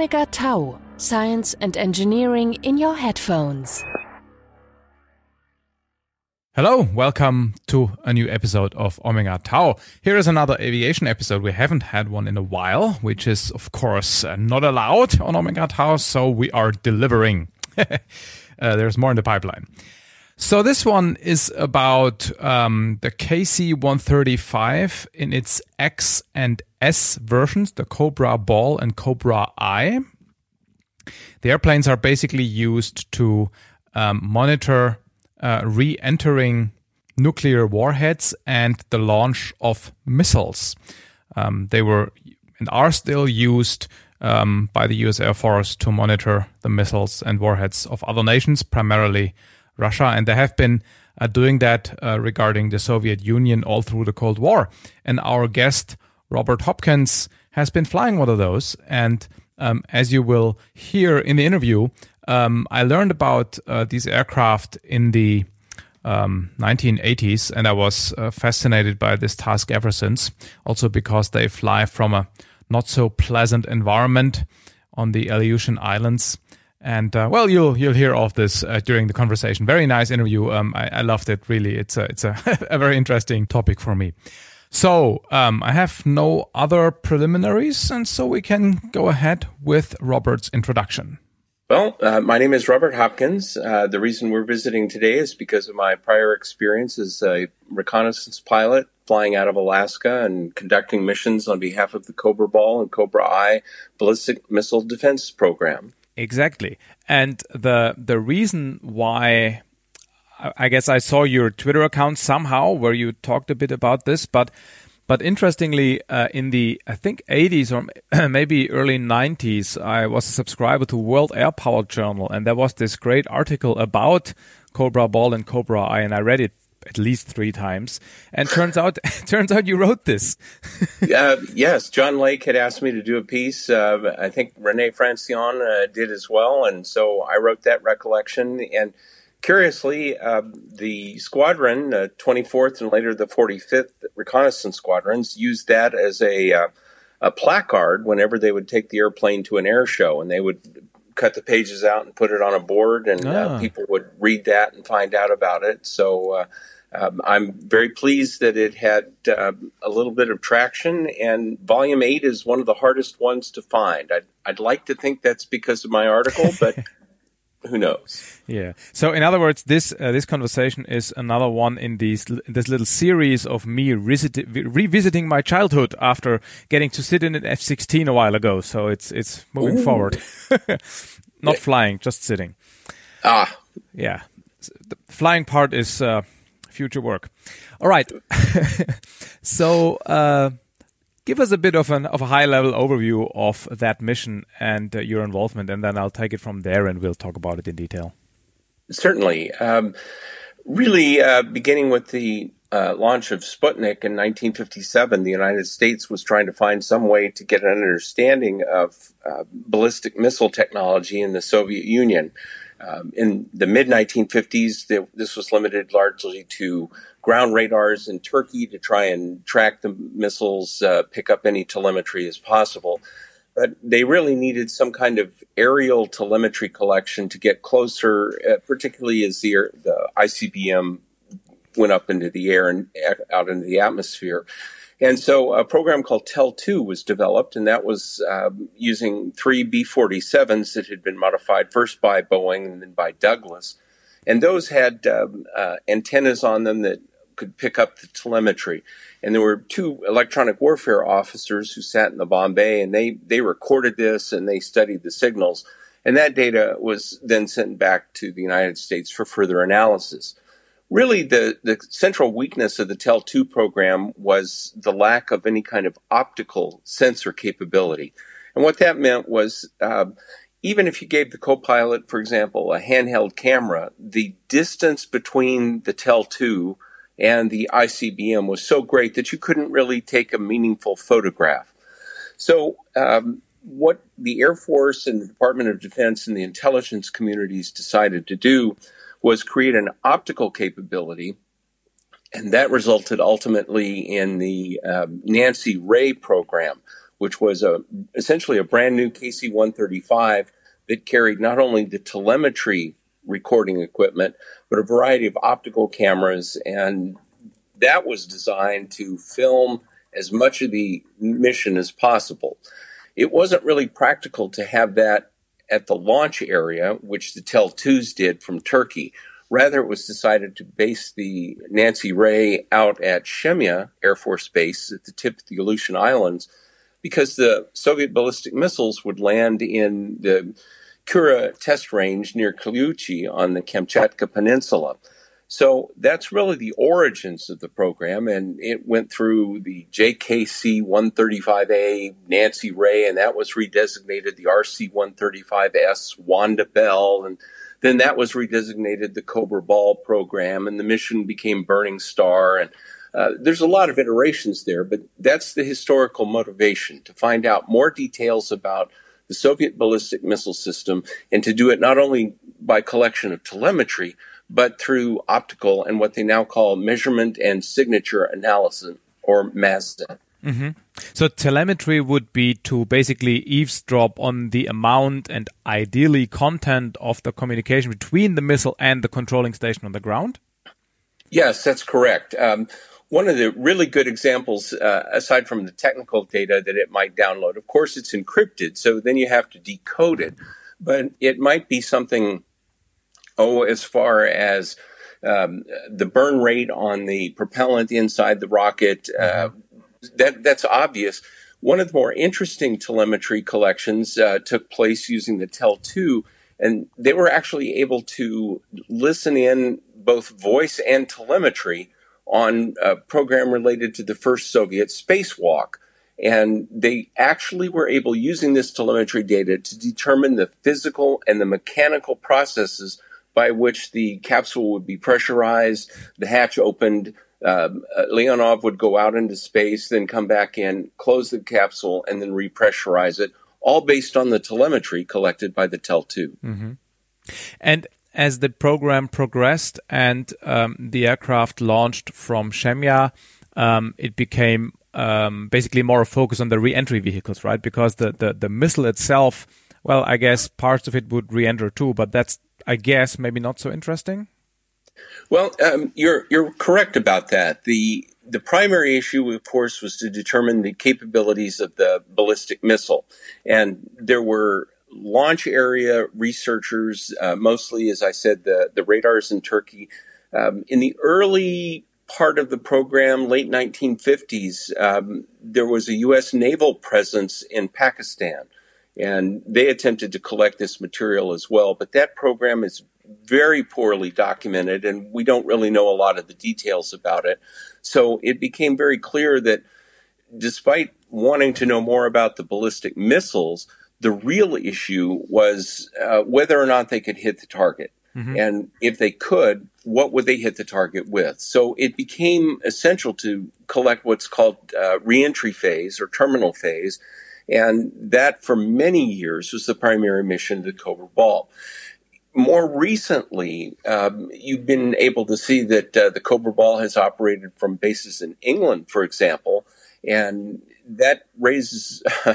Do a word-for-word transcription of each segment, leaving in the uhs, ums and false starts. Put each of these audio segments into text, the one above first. Omega Tau, Science and Engineering in your headphones. Hello, welcome to a new episode of Omega Tau. Here is another aviation episode. We haven't had one in a while, which is, of course, uh, not allowed on Omega Tau, so we are delivering. uh, there's more in the pipeline. So this one is about um, the K C one thirty-five in its X and S versions, the Cobra Ball and Cobra Eye. The airplanes are basically used to um, monitor uh, re-entering nuclear warheads and the launch of missiles. Um, they were and are still used um, by the U S Air Force to monitor the missiles and warheads of other nations, primarily Russia, and they have been uh, doing that uh, regarding the Soviet Union all through the Cold War. And our guest, Robert Hopkins, has been flying one of those. And um, as you will hear in the interview, um, I learned about uh, these aircraft in the um, nineteen eighties, and I was uh, fascinated by this task ever since, also because they fly from a not-so-pleasant environment on the Aleutian Islands. And, uh, well, you'll you'll hear all of this uh, during the conversation. Very nice interview. Um, I, I loved it, really. It's a, it's a, a very interesting topic for me. So um, I have no other preliminaries, and so we can go ahead with Robert's introduction. Well, uh, my name is Robert Hopkins. Uh, the reason we're visiting today is because of my prior experience as a reconnaissance pilot flying out of Alaska and conducting missions on behalf of the Cobra Ball and Cobra Eye ballistic missile defense program. Exactly. And the the reason why, I guess I saw your Twitter account somehow where you talked a bit about this, but but interestingly, uh, in the, I think, eighties or maybe early nineties, I was a subscriber to World Air Power Journal, and there was this great article about Cobra Ball and Cobra Eye, and I read it at least three times. And turns out, turns out you wrote this. uh, yes, John Lake had asked me to do a piece. Uh, I think René Francion uh, did as well. And so I wrote that recollection. And curiously, uh, the squadron, uh, twenty-fourth and later the forty-fifth Reconnaissance Squadrons, used that as a, uh, a placard whenever they would take the airplane to an air show. And they would cut the pages out and put it on a board, and ah. uh, people would read that and find out about it. So uh, um, I'm very pleased that it had uh, a little bit of traction, and Volume eight is one of the hardest ones to find. I'd, I'd like to think that's because of my article, but who knows? Yeah. So in other words, this uh, this conversation is another one in these this little series of me revisit, revisiting my childhood after getting to sit in an F sixteen a while ago. So it's it's moving Ooh. forward, not flying, just sitting. Ah, yeah. The flying part is uh, future work. All right. so uh, give us a bit of an of a high level overview of that mission and uh, your involvement, and then I'll take it from there, and we'll talk about it in detail. Certainly. Um, really, uh, beginning with the uh, launch of Sputnik in nineteen fifty-seven, the United States was trying to find some way to get an understanding of uh, ballistic missile technology in the Soviet Union. Um, in the mid nineteen fifties, this was limited largely to ground radars in Turkey to try and track the missiles, uh, pick up any telemetry as possible. But they really needed some kind of aerial telemetry collection to get closer, uh, particularly as the, the I C B M went up into the air and out into the atmosphere. And so a program called T E L two was developed, and that was uh, using three B forty-sevens that had been modified first by Boeing and then by Douglas. And those had um, uh, antennas on them that could pick up the telemetry. And there were two electronic warfare officers who sat in the Bombay, and they, they recorded this and they studied the signals. And that data was then sent back to the United States for further analysis. Really, the, the central weakness of the T E L two program was the lack of any kind of optical sensor capability. And what that meant was uh, even if you gave the co-pilot, for example, a handheld camera, the distance between the T E L two and the I C B M was so great that you couldn't really take a meaningful photograph. So um, what the Air Force and the Department of Defense and the intelligence communities decided to do was create an optical capability, and that resulted ultimately in the um, Nancy Rae program, which was a, essentially a brand new K C one thirty-five that carried not only the telemetry recording equipment, but a variety of optical cameras. And that was designed to film as much of the mission as possible. It wasn't really practical to have that at the launch area, which the T E L twos did from Turkey. Rather, it was decided to base the Nancy Rae out at Shemya Air Force Base at the tip of the Aleutian Islands, because the Soviet ballistic missiles would land in the Kura test range near Klyuchi on the Kamchatka Peninsula. So that's really the origins of the program, and it went through the J K C one thirty-five A, Nancy Rae, and that was redesignated the R C one thirty-five S, Wanda Belle, and then that was redesignated the Cobra Ball program, and the mission became Burning Star. And uh, there's a lot of iterations there, but that's the historical motivation, to find out more details about the Soviet ballistic missile system, and to do it not only by collection of telemetry, but through optical and what they now call measurement and signature analysis, or MASINT. Mm-hmm. So telemetry would be to basically eavesdrop on the amount and ideally content of the communication between the missile and the controlling station on the ground? Yes, that's correct. Um, one of the really good examples, uh, aside from the technical data that it might download, of course, it's encrypted, so then you have to decode it. But it might be something... Oh, as far as um, the burn rate on the propellant inside the rocket, uh, that, that's obvious. One of the more interesting telemetry collections uh, took place using the T E L two, and they were actually able to listen in both voice and telemetry on a program related to the first Soviet spacewalk. And they actually were able, using this telemetry data, to determine the physical and the mechanical processes by which the capsule would be pressurized, the hatch opened, uh, Leonov would go out into space, then come back in, close the capsule, and then repressurize it, all based on the telemetry collected by the T E L two. Mm-hmm. And as the program progressed and um, the aircraft launched from Shemya, um, it became um, basically more a focus on the re-entry vehicles, right? Because the, the, the missile itself, well, I guess parts of it would re-enter too, but that's, I guess, maybe not so interesting? Well, um, you're you're correct about that. The the primary issue, of course, was to determine the capabilities of the ballistic missile. And there were launch area researchers, uh, mostly, as I said, the, the radars in Turkey. Um, in the early part of the program, late nineteen fifties, um, there was a U S naval presence in Pakistan. And they attempted to collect this material as well. But that program is very poorly documented, and we don't really know a lot of the details about it. So it became very clear that despite wanting to know more about the ballistic missiles, the real issue was uh, whether or not they could hit the target. Mm-hmm. And if they could, what would they hit the target with? So it became essential to collect what's called uh, reentry phase or terminal phase. And that, for many years, was the primary mission of the Cobra Ball. More recently, um, you've been able to see that uh, the Cobra Ball has operated from bases in England, for example, and that raises uh,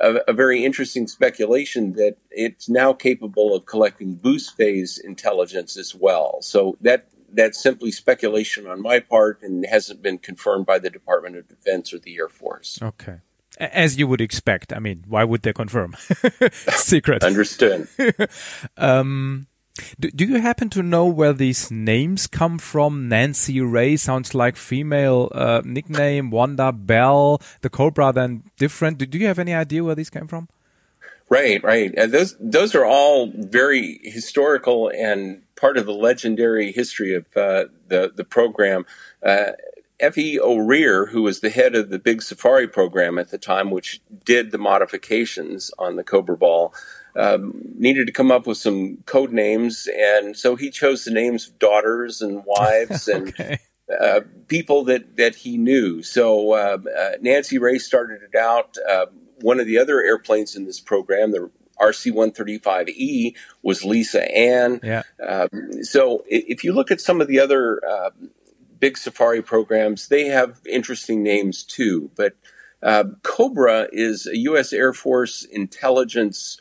a, a very interesting speculation that it's now capable of collecting boost phase intelligence as well. So that that's simply speculation on my part and hasn't been confirmed by the Department of Defense or the Air Force. Okay. As you would expect. I mean, why would they confirm? Secret. Understand. um, do, do you happen to know where these names come from? Nancy Rae sounds like female uh, nickname. Wanda Belle, the Cobra, then different. Do, do you have any idea where these came from? Right, right. Uh, those those are all very historical and part of the legendary history of uh, the the program. Uh, Effie O'Rear, who was the head of the Big Safari Program at the time, which did the modifications on the Cobra Ball, um, needed to come up with some code names. And so he chose the names of daughters and wives okay. and uh, people that, that he knew. So uh, uh, Nancy Rae started it out. Uh, one of the other airplanes in this program, the R C one thirty-five E, was Lisa Ann. Yeah. Um, so if you look at some of the other... Uh, Big Safari programs, they have interesting names too, but Uh, Cobra is a U S Air Force intelligence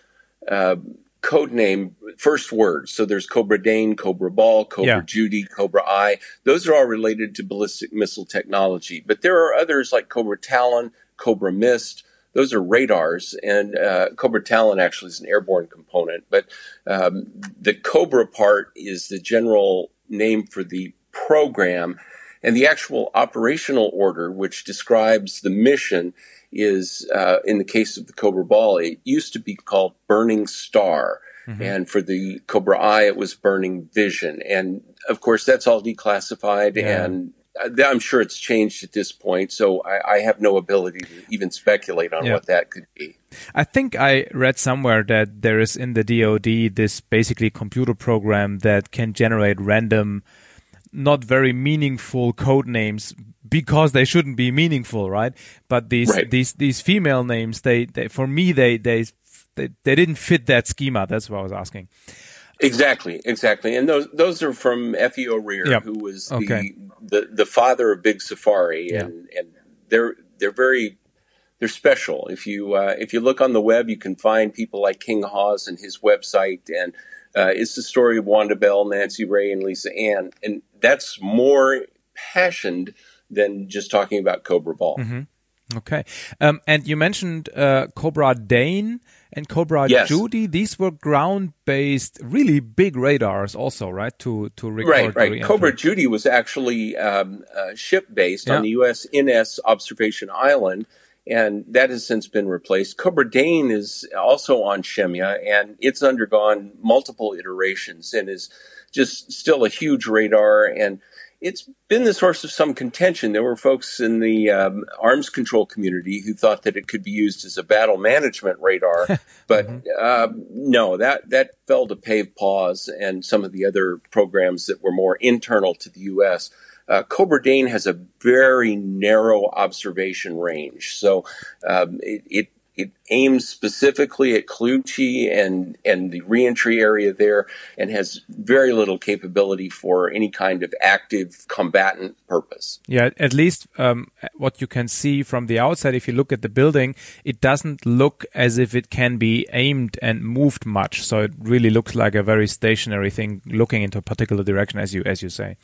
uh, code name, first word. So there's Cobra Dane, Cobra Ball, Cobra yeah. Judy, Cobra Eye. Those are all related to ballistic missile technology. But there are others like Cobra Talon, Cobra Mist. Those are radars, and uh, Cobra Talon actually is an airborne component. But um, the Cobra part is the general name for the program. And the actual operational order, which describes the mission, is, uh, in the case of the Cobra Ball, it used to be called Burning Star. Mm-hmm. And for the Cobra Eye, it was Burning Vision. And, of course, that's all declassified, yeah. and I'm sure it's changed at this point, so I, I have no ability to even speculate on yeah. what that could be. I think I read somewhere that there is in the D O D this basically computer program that can generate random, not very meaningful code names because they shouldn't be meaningful, right? But these right. these these female names, they, they for me they, they they they didn't fit that schema. That's what I was asking. Exactly, exactly, and those those are from Effie O'Rear, yep. who was the, okay. the the father of Big Safari, yeah. and and they're they're very they're special. If you uh, if you look on the web, you can find people like King Hawes and his website, and uh, it's the story of Wanda Belle, Nancy Rae, and Lisa Ann, and that's more passionate than just talking about Cobra Ball. Mm-hmm. Okay, um, and you mentioned uh, Cobra Dane. And Cobra yes. Judy, these were ground-based, really big radars also, right, to, to record right, right. the re-entry. Cobra Judy was actually um, uh, ship-based yeah. on the U S N S Observation Island, and that has since been replaced. Cobra Dane is also on Shemya, and it's undergone multiple iterations and is just still a huge radar, and it's been the source of some contention. There were folks in the um, arms control community who thought that it could be used as a battle management radar, but uh, no, that, that fell to paved paws and some of the other programs that were more internal to the U S. Uh, Cobra Dane has a very narrow observation range, so um, it, it It aims specifically at Klyuchi and, and the reentry area there, and has very little capability for any kind of active combatant purpose. Yeah, at least um, what you can see from the outside, if you look at the building, it doesn't look as if it can be aimed and moved much. So it really looks like a very stationary thing, looking into a particular direction, as you as you say.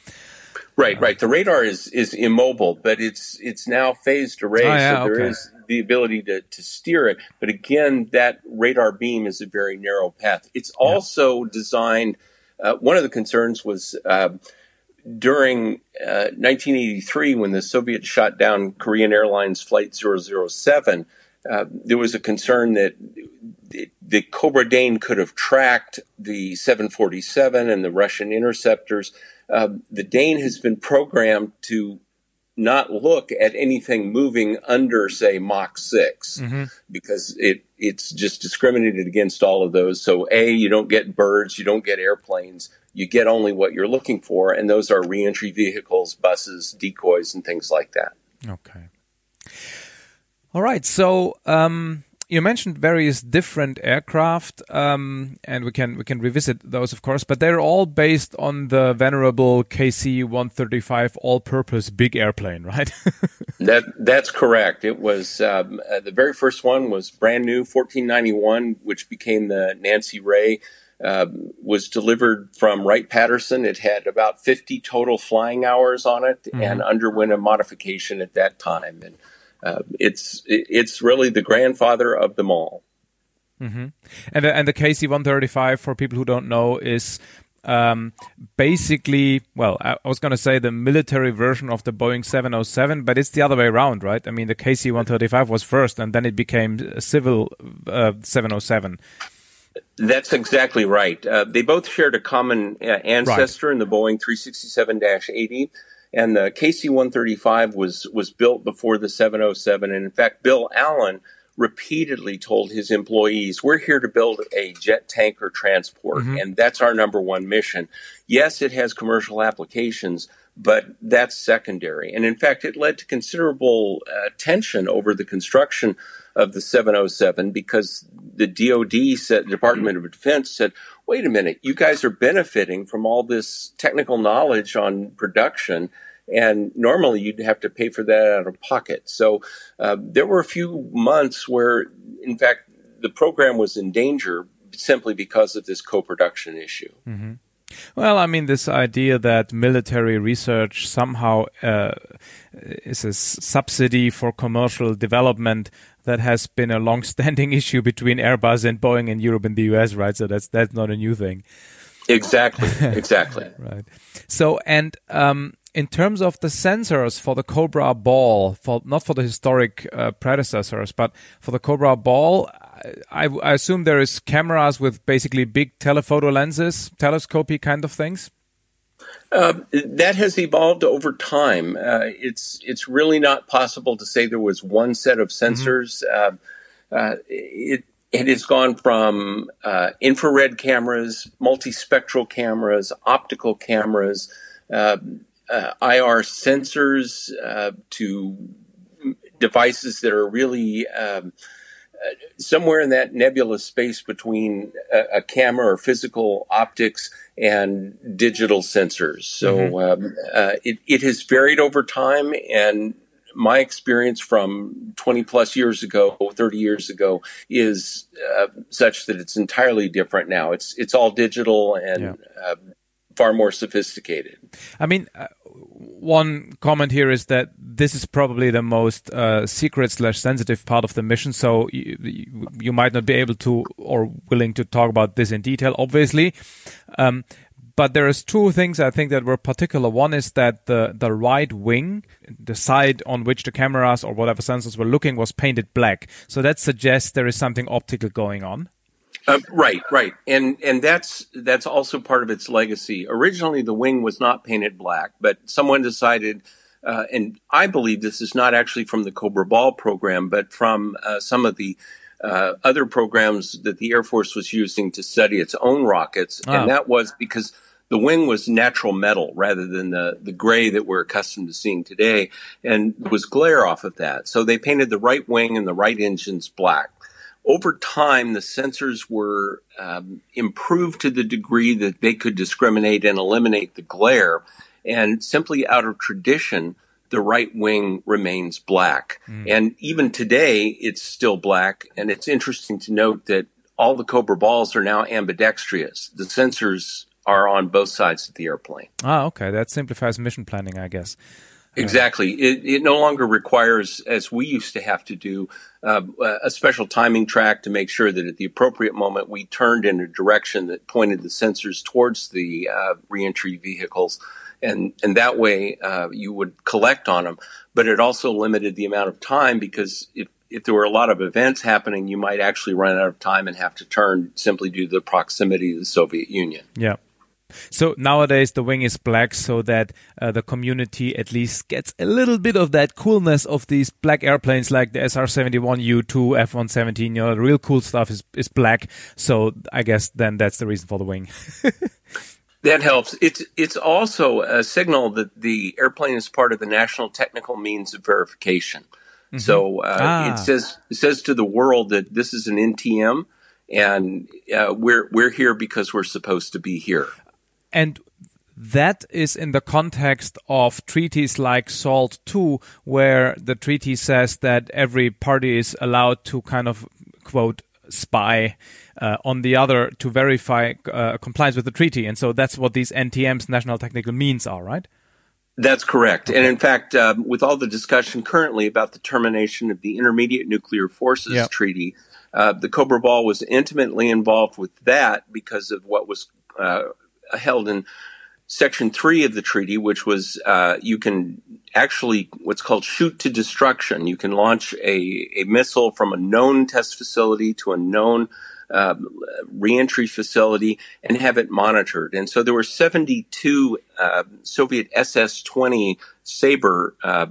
Right, right. The radar is, is immobile, but it's it's now phased array, oh, yeah, so there okay. is the ability to, to steer it. But again, that radar beam is a very narrow path. It's yeah. also designed, uh, one of the concerns was uh, during uh, nineteen eighty-three, when the Soviets shot down Korean Airlines Flight zero zero seven, uh, there was a concern that the, the Cobra Dane could have tracked the seven forty-seven and the Russian interceptors. Uh, the Dane has been programmed to not look at anything moving under, say, Mach six, mm-hmm. because it it's just discriminated against all of those. So, A, you don't get birds, you don't get airplanes, you get only what you're looking for, and those are reentry vehicles, buses, decoys, and things like that. Okay. All right, so... Um You mentioned various different aircraft, um, and we can we can revisit those, of course. But they're all based on the venerable K C one thirty-five all-purpose big airplane, right? that that's correct. It was um, uh, the very first one was brand new, fourteen ninety-one, which became the Nancy Rae. Uh, was delivered from Wright-Patterson. It had about fifty total flying hours on it, mm-hmm. and underwent a modification at that time. And Uh, it's it's really the grandfather of them all. Mm-hmm. And the, and the K C one thirty-five, for people who don't know, is um, basically, well, I, I was going to say the military version of the Boeing seven oh seven, but it's the other way around, right? I mean, the K C one thirty-five was first, and then it became a civil uh, seven oh seven. That's exactly right. Uh, they both shared a common uh, ancestor right. in the Boeing three sixty-seven dash eighty. And the K C one thirty-five was was built before the seven oh seven. And in fact, Bill Allen repeatedly told his employees, we're here to build a jet tanker transport. Mm-hmm. And that's our number one mission. Yes, it has commercial applications, but that's secondary. And in fact, it led to considerable uh, tension over the construction of the seven oh seven, because the D O D said, the Department of Defense said, wait a minute, you guys are benefiting from all this technical knowledge on production, And normally you'd have to pay for that out of pocket. So uh, there were a few months where, in fact, the program was in danger simply because of this co-production issue. Mm-hmm. Well, I mean, this idea that military research somehow uh, is a s- subsidy for commercial development, that has been a long-standing issue between Airbus and Boeing in Europe and the U S, right? So that's that's not a new thing. Exactly, exactly. Right. So, and um, in terms of the sensors for the Cobra Ball, for not for the historic uh, predecessors, but for the Cobra Ball, I, I assume there is cameras with basically big telephoto lenses, telescopy kind of things? Uh, that has evolved over time. Uh, it's it's really not possible to say there was one set of sensors. Mm-hmm. Uh, uh, it it has gone from uh, infrared cameras, multispectral cameras, optical cameras, uh, uh, I R sensors, uh, to devices that are really um, somewhere in that nebulous space between a, a camera or physical optics and digital sensors. So mm-hmm. um, uh, it, it has varied over time. And my experience from twenty plus years ago, thirty years ago, is uh, such that it's entirely different now. It's, it's all digital and yeah. uh, far more sophisticated. I mean, uh, one comment here is that this is probably the most uh, secret slash sensitive part of the mission. So you, you might not be able to or willing to talk about this in detail, obviously. Um, but there is two things I think that were particular. One is that the, the right wing, the side on which the cameras or whatever sensors were looking, was painted black. So that suggests there is something optical going on. Uh, right, right. And and that's that's also part of its legacy. Originally, the wing was not painted black, but someone decided, uh, and I believe this is not actually from the Cobra Ball program, but from uh, some of the uh, other programs that the Air Force was using to study its own rockets. Oh. And that was because the wing was natural metal rather than the, the gray that we're accustomed to seeing today, and there was glare off of that. So they painted the right wing and the right engines black. Over time, the sensors were um, improved to the degree that they could discriminate and eliminate the glare. And simply out of tradition, the right wing remains black. Mm. And even today, it's still black. And it's interesting to note that all the Cobra Balls are now ambidextrous. The sensors are on both sides of the airplane. Ah, okay. That simplifies mission planning, I guess. Exactly. It, it no longer requires, as we used to have to do, uh, a special timing track to make sure that at the appropriate moment we turned in a direction that pointed the sensors towards the uh, reentry vehicles. And, and that way uh, you would collect on them. But it also limited the amount of time, because if, if there were a lot of events happening, you might actually run out of time and have to turn simply due to the proximity to the Soviet Union. Yeah. So nowadays the wing is black so that uh, the community at least gets a little bit of that coolness of these black airplanes like the S R seventy-one, U two, F one seventeen. You know, the real cool stuff is, is black. So I guess then that's the reason for the wing. That helps. It's it's also a signal that the airplane is part of the National Technical Means of Verification. Mm-hmm. So uh, ah. it says it says to the world that this is an N T M, and uh, we're we're here because we're supposed to be here. And that is in the context of treaties like SALT two, where the treaty says that every party is allowed to kind of, quote, spy uh, on the other to verify uh, compliance with the treaty. And so that's what these N T Ms, National Technical Means, are, right? That's correct. And in fact, um, with all the discussion currently about the termination of the Intermediate Nuclear Forces yep. Treaty, uh, the Cobra Ball was intimately involved with that because of what was uh, – held in Section three of the treaty, which was uh, you can actually what's called shoot to destruction. You can launch a, a missile from a known test facility to a known uh, reentry facility and have it monitored. And so there were seventy-two uh, Soviet S S twenty Sabre uh,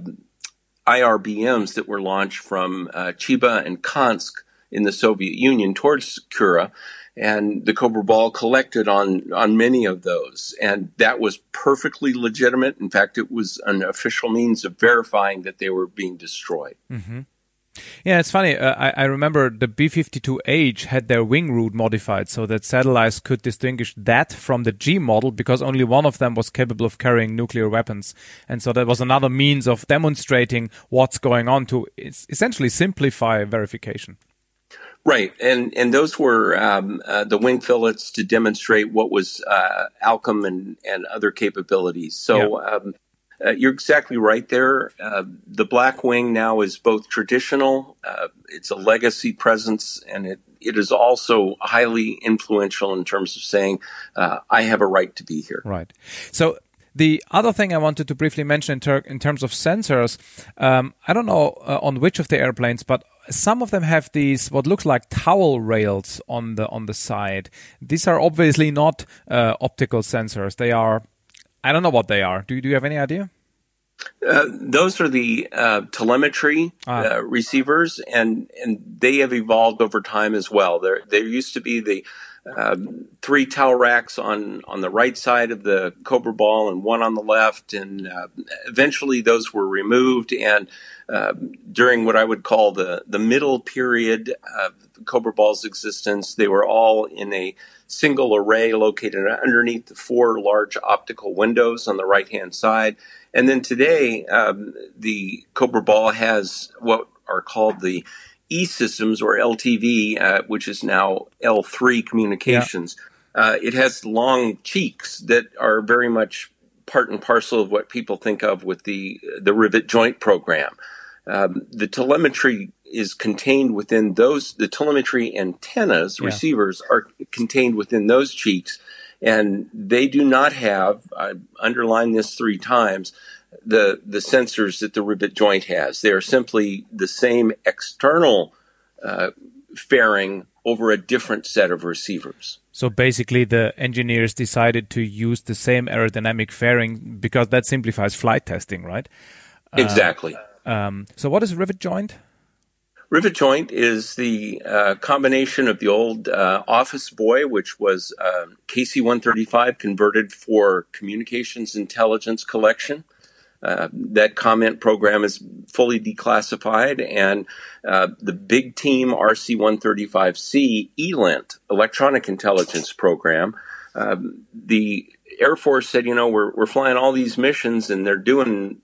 I R B Ms that were launched from uh, Chiba and Kansk in the Soviet Union towards Kura. And the Cobra Ball collected on, on many of those. And that was perfectly legitimate. In fact, it was an official means of verifying that they were being destroyed. Mm-hmm. Yeah, it's funny. Uh, I, I remember the B fifty-two H had their wing route modified so that satellites could distinguish that from the G model, because only one of them was capable of carrying nuclear weapons. And so that was another means of demonstrating what's going on to essentially simplify verification. Right. And and those were um, uh, the wing fillets to demonstrate what was uh, outcome and, and other capabilities. So yeah. um, uh, you're exactly right there. Uh, the Black Wing now is both traditional, uh, it's a legacy presence, and it, it is also highly influential in terms of saying, uh, I have a right to be here. Right. So the other thing I wanted to briefly mention in, ter- in terms of sensors, um, I don't know uh, on which of the airplanes, but some of them have these what looks like towel rails on the on the side. These are obviously not uh, optical sensors. They are, I don't know what they are. Do, do you have any idea? Uh, those are the uh, telemetry ah. uh, receivers, and, and they have evolved over time as well. There there used to be the uh, three towel racks on, on the right side of the Cobra Ball and one on the left, and uh, eventually those were removed, and Uh, during what I would call the, the middle period of Cobra Ball's existence, they were all in a single array located underneath the four large optical windows on the right-hand side. And then today, um, the Cobra Ball has what are called the E-systems, or L T V, uh, which is now L three communications. Yeah. Uh, it has long cheeks that are very much part and parcel of what people think of with the, the rivet joint program. Um, the telemetry is contained within those, the telemetry antennas, yeah. receivers are contained within those cheeks, and they do not have, I underline this three times, the, the sensors that the rivet joint has. They are simply the same external uh, fairing over a different set of receivers. So basically the engineers decided to use the same aerodynamic fairing because that simplifies flight testing, right? Exactly. Uh, Um, so what is rivet joint? Rivet joint is the uh, combination of the old uh, office buoy, which was uh, K C one thirty-five converted for communications intelligence collection. Uh, that comment program is fully declassified, and uh, the big team R C one thirty-five C ELINT, electronic intelligence program, uh, the Air Force said, you know, we're, we're flying all these missions and they're doing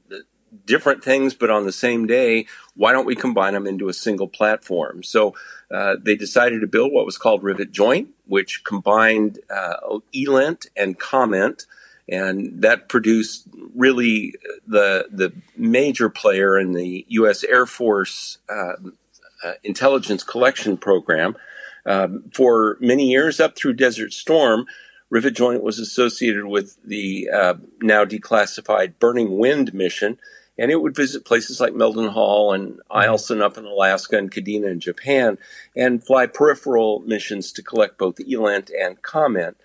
different things, but on the same day, why don't we combine them into a single platform? So uh, they decided to build what was called Rivet Joint, which combined uh, ELINT and COMMENT, and that produced really the the major player in the U S Air Force uh, uh, intelligence collection program. Um, for many years, up through Desert Storm, Rivet Joint was associated with the uh, now declassified Burning Wind mission. And it would visit places like Meldon Hall and Eielson up in Alaska and Kadena in Japan, and fly peripheral missions to collect both ELINT and COMMENT.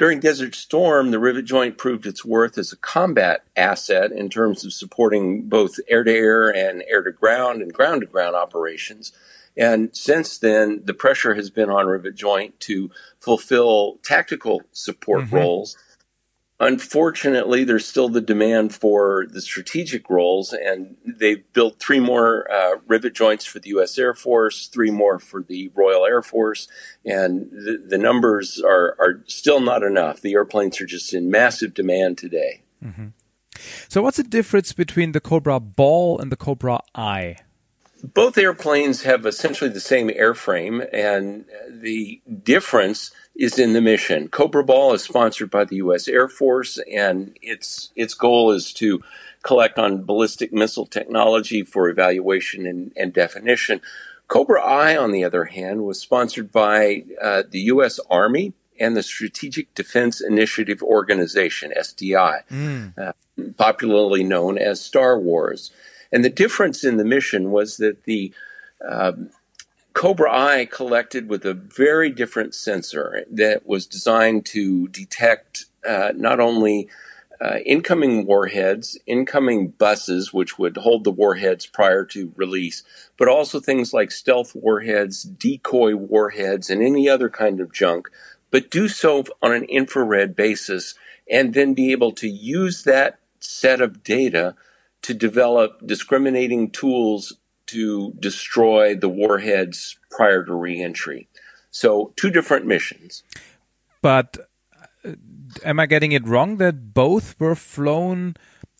During Desert Storm, the Rivet Joint proved its worth as a combat asset in terms of supporting both air-to-air and air-to-ground and ground-to-ground operations. And since then, the pressure has been on Rivet Joint to fulfill tactical support mm-hmm. roles. Unfortunately, there's still the demand for the strategic roles, and they've built three more uh, rivet joints for the U S Air Force, three more for the Royal Air Force, and the, the numbers are, are still not enough. The airplanes are just in massive demand today. Mm-hmm. So what's the difference between the Cobra Ball and the Cobra Eye? Both airplanes have essentially the same airframe, and the difference is in the mission. Cobra Ball is sponsored by the U S Air Force, and its its goal is to collect on ballistic missile technology for evaluation and, and definition. Cobra Eye, on the other hand, was sponsored by uh, the U S Army and the Strategic Defense Initiative Organization, S D I, mm. uh, popularly known as Star Wars. And the difference in the mission was that the uh, Cobra Eye collected with a very different sensor that was designed to detect uh, not only uh, incoming warheads, incoming buses, which would hold the warheads prior to release, but also things like stealth warheads, decoy warheads, and any other kind of junk, but do so on an infrared basis and then be able to use that set of data to develop discriminating tools to destroy the warheads prior to reentry. So two different missions. But uh, am I getting it wrong that both were flown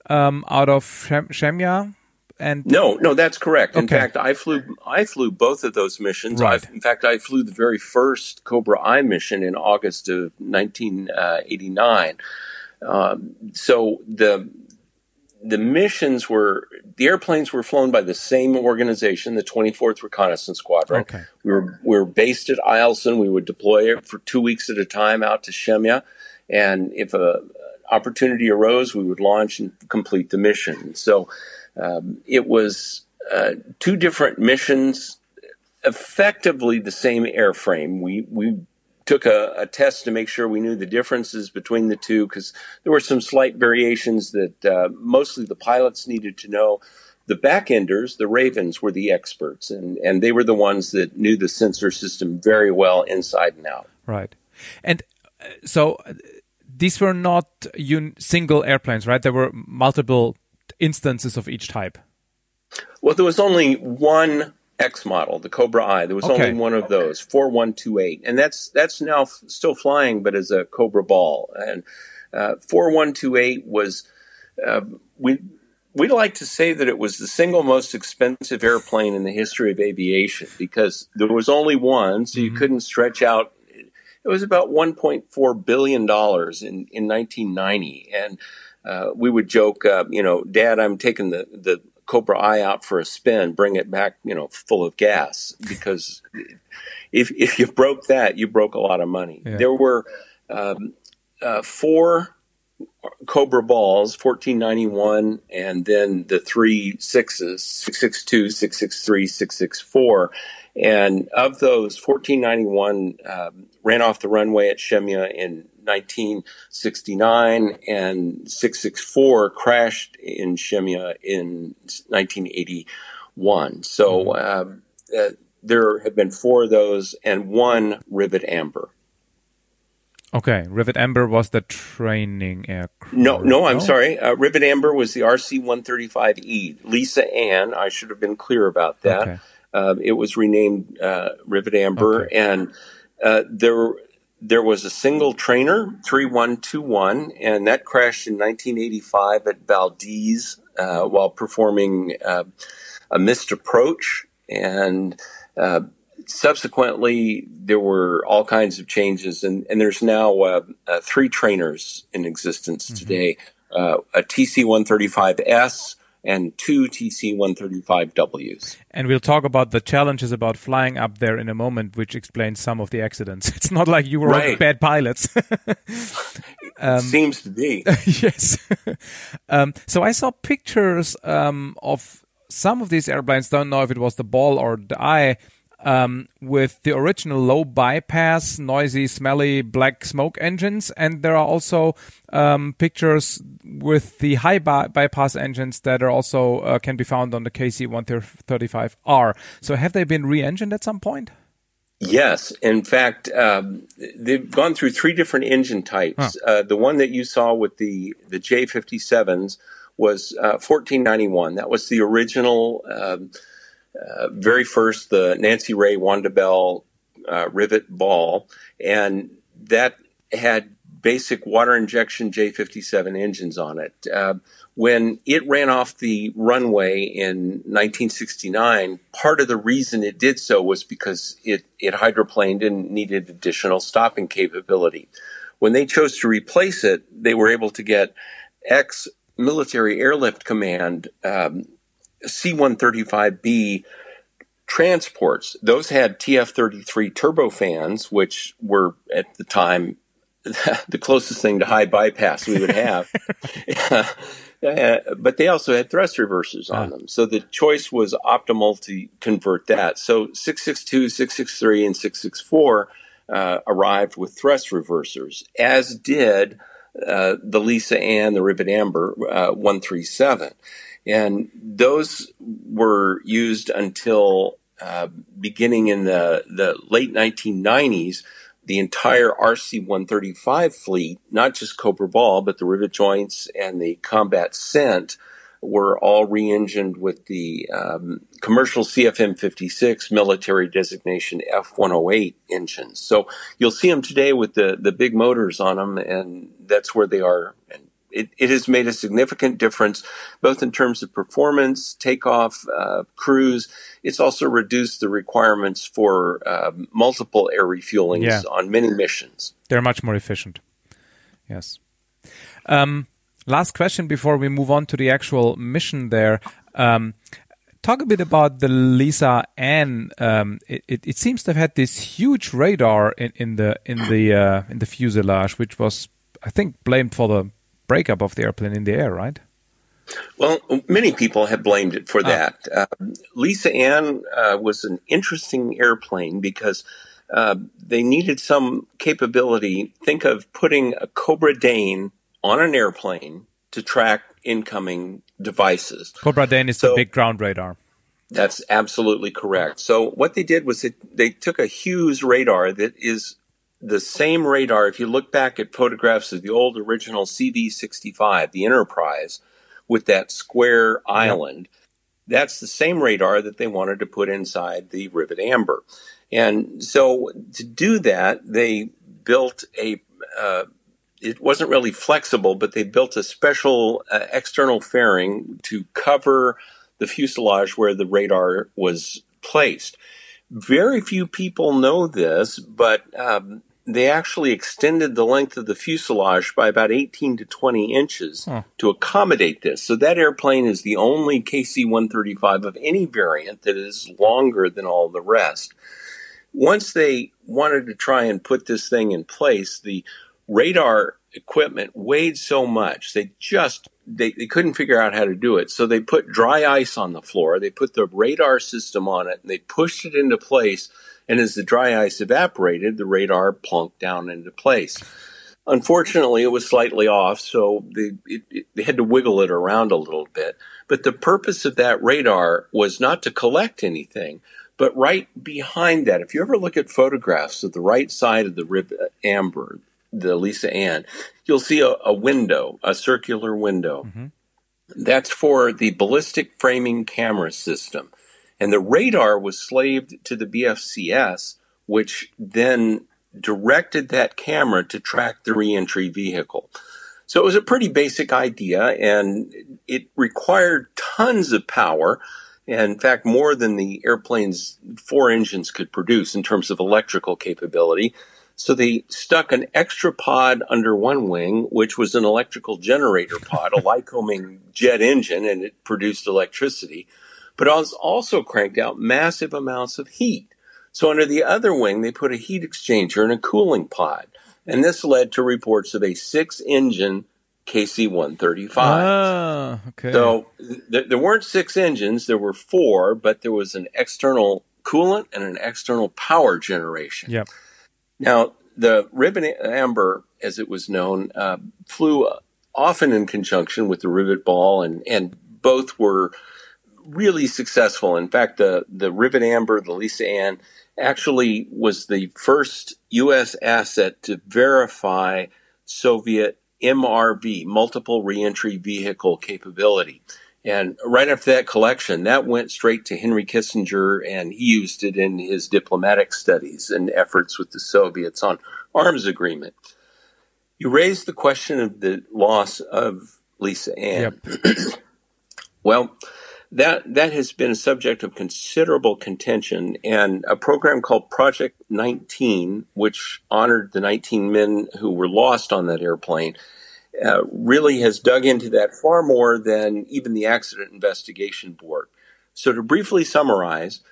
um, out of Shem- Shemya? And no, no, that's correct. Okay. In fact, I flew I flew both of those missions. Right. I, in fact, I flew the very first Cobra Eye mission in August of nineteen eighty-nine. Um, so the the missions were, the airplanes were flown by the same organization, the twenty-fourth Reconnaissance Squadron. Okay. We were we were based at Eielson. We would deploy it for two weeks at a time out to Shemya, and if a opportunity arose, we would launch and complete the mission. So. Um, it was uh, two different missions, effectively the same airframe. We we took a, a test to make sure we knew the differences between the two, because there were some slight variations that uh, mostly the pilots needed to know. The backenders, the Ravens, were the experts, and, and they were the ones that knew the sensor system very well inside and out. Right. And uh, so uh, these were not un- single airplanes, right? There were multiple instances of each type. Well, there was only one X model, the Cobra Eye. There was okay. only one of those, four one two eight, and that's that's now f- still flying, but as a Cobra Ball. And uh, four one two eight was uh, we we like to say that it was the single most expensive airplane in the history of aviation, because there was only one, so you mm-hmm. couldn't stretch out. It was about one point four billion dollars in in nineteen ninety, and Uh, we would joke, uh, you know, Dad, I'm taking the, the Cobra Eye out for a spin, bring it back, you know, full of gas, because if if you broke that, you broke a lot of money. Yeah. There were um, uh, four Cobra Balls, fourteen ninety-one, and then the three sixes, six sixty-two, six sixty-three, six sixty-four. And of those, fourteen ninety-one um, ran off the runway at Shemya in nineteen sixty-nine, and six sixty-four crashed in Shemya in nineteen eighty-one. So uh, uh, there have been four of those and one Rivet Amber. Okay, Rivet Amber was the training aircraft. No, no, I'm oh. sorry. Uh, Rivet Amber was the R C one thirty-five E. Lisa Ann, I should have been clear about that. Okay. Uh, it was renamed uh, Rivet Amber, okay. and uh, there there was a single trainer, three one two one, and that crashed in nineteen eighty-five at Valdez uh, while performing uh, a missed approach, and uh, subsequently there were all kinds of changes, and, and there's now uh, uh, three trainers in existence mm-hmm. today, uh, a T C one thirty-five S, and two T C one thirty-five Ws. And we'll talk about the challenges about flying up there in a moment, which explains some of the accidents. It's not like you were right. bad pilots. um, Seems to be. Yes. um, so I saw pictures um, of some of these airplanes, don't know if it was the Ball or the Eye, um, with the original low bypass, noisy, smelly black smoke engines. And there are also um, pictures with the high by- bypass engines that are also uh, can be found on the K C one thirty-five R. So have they been re-engined at some point? Yes. In fact, um, they've gone through three different engine types. Huh. Uh, the one that you saw with the, the J fifty-sevens was uh, fourteen ninety-one. That was the original... Um, Uh, very first, the Nancy Rae, Wanda Belle, uh, Rivet Ball, and that had basic water injection J fifty-seven engines on it. Uh, when it ran off the runway in nineteen sixty-nine, part of the reason it did so was because it, it hydroplaned and needed additional stopping capability. When they chose to replace it, they were able to get ex-military airlift command um C one thirty-five B transports. Those had T F thirty-three turbofans, which were at the time the closest thing to high bypass we would have. uh, but they also had thrust reversers on ah. them. So the choice was optimal to convert that. So six sixty-two, six sixty-three, and six sixty-four uh, arrived with thrust reversers, as did uh, the Lisa Ann, the Rivet Amber uh, one thirty-seven. And those were used until uh, beginning in the, the late nineteen nineties, the entire R C one thirty-five fleet, not just Cobra Ball, but the rivet joints and the combat scent, were all re-engined with the um, commercial C F M fifty-six military designation F one oh eight engines. So you'll see them today with the, the big motors on them, and that's where they are. And it, it has made a significant difference, both in terms of performance, takeoff, uh, cruise. It's also reduced the requirements for uh, multiple air refuelings yeah. on many missions. They're much more efficient. Yes. Um, last question before we move on to the actual mission there. Um, talk a bit about the Lisa Ann. Um, it, it, it seems to have had this huge radar in, in the in the uh, in the fuselage, which was, I think, blamed for the breakup of the airplane in the air, right? Well, many people have blamed it for oh. that. Uh, Lisa Ann uh, was an interesting airplane because uh, they needed some capability. Think of putting a Cobra Dane on an airplane to track incoming devices. Cobra Dane is so, the big ground radar. That's absolutely correct. So what they did was they, they took a Hughes radar that is the same radar. If you look back at photographs of the old original C V sixty-five, the Enterprise, with that square island, yeah. that's the same radar that they wanted to put inside the Rivet Amber. And so to do that, they built a... Uh, it wasn't really flexible, but they built a special uh, external fairing to cover the fuselage where the radar was placed. Very few people know this, but um, they actually extended the length of the fuselage by about eighteen to twenty inches hmm. to accommodate this. So that airplane is the only K C one thirty-five of any variant that is longer than all the rest. Once they wanted to try and put this thing in place, the radar equipment weighed so much, they just, they, they couldn't figure out how to do it. So they put dry ice on the floor, they put the radar system on it, and they pushed it into place. And as the dry ice evaporated, the radar plunked down into place. Unfortunately, it was slightly off, so they, it, it, they had to wiggle it around a little bit. But the purpose of that radar was not to collect anything, but right behind that, if you ever look at photographs of the right side of the Rivet Amber, the Lisa Ann, you'll see a, a window, a circular window. Mm-hmm. That's for the ballistic framing camera system. And the radar was slaved to the B F C S, which then directed that camera to track the reentry vehicle. So it was a pretty basic idea, and it required tons of power, and in fact, more than the airplane's four engines could produce in terms of electrical capability. So they stuck an extra pod under one wing, which was an electrical generator pod, a Lycoming jet engine, and it produced electricity. But it was also cranked out massive amounts of heat. So under the other wing, they put a heat exchanger and a cooling pod. And this led to reports of a six-engine K C one thirty-five. Ah, okay. So th- there weren't six engines. There were four, but there was an external coolant and an external power generation. Yep. Now, the Rivet Amber, as it was known, uh, flew often in conjunction with the Rivet Ball, and, and both were really successful. In fact, the, the Rivet Amber, the Lisa Ann, actually was the first U S asset to verify Soviet M R V, multiple reentry vehicle capability. And right after that collection, that went straight to Henry Kissinger, and he used it in his diplomatic studies and efforts with the Soviets on arms agreement. You raised the question of the loss of Lisa Ann. Yep. Well, that that has been a subject of considerable contention, and a program called Project nineteen, which honored the nineteen men who were lost on that airplane, Uh, really has dug into that far more than even the Accident Investigation Board. So to briefly summarize,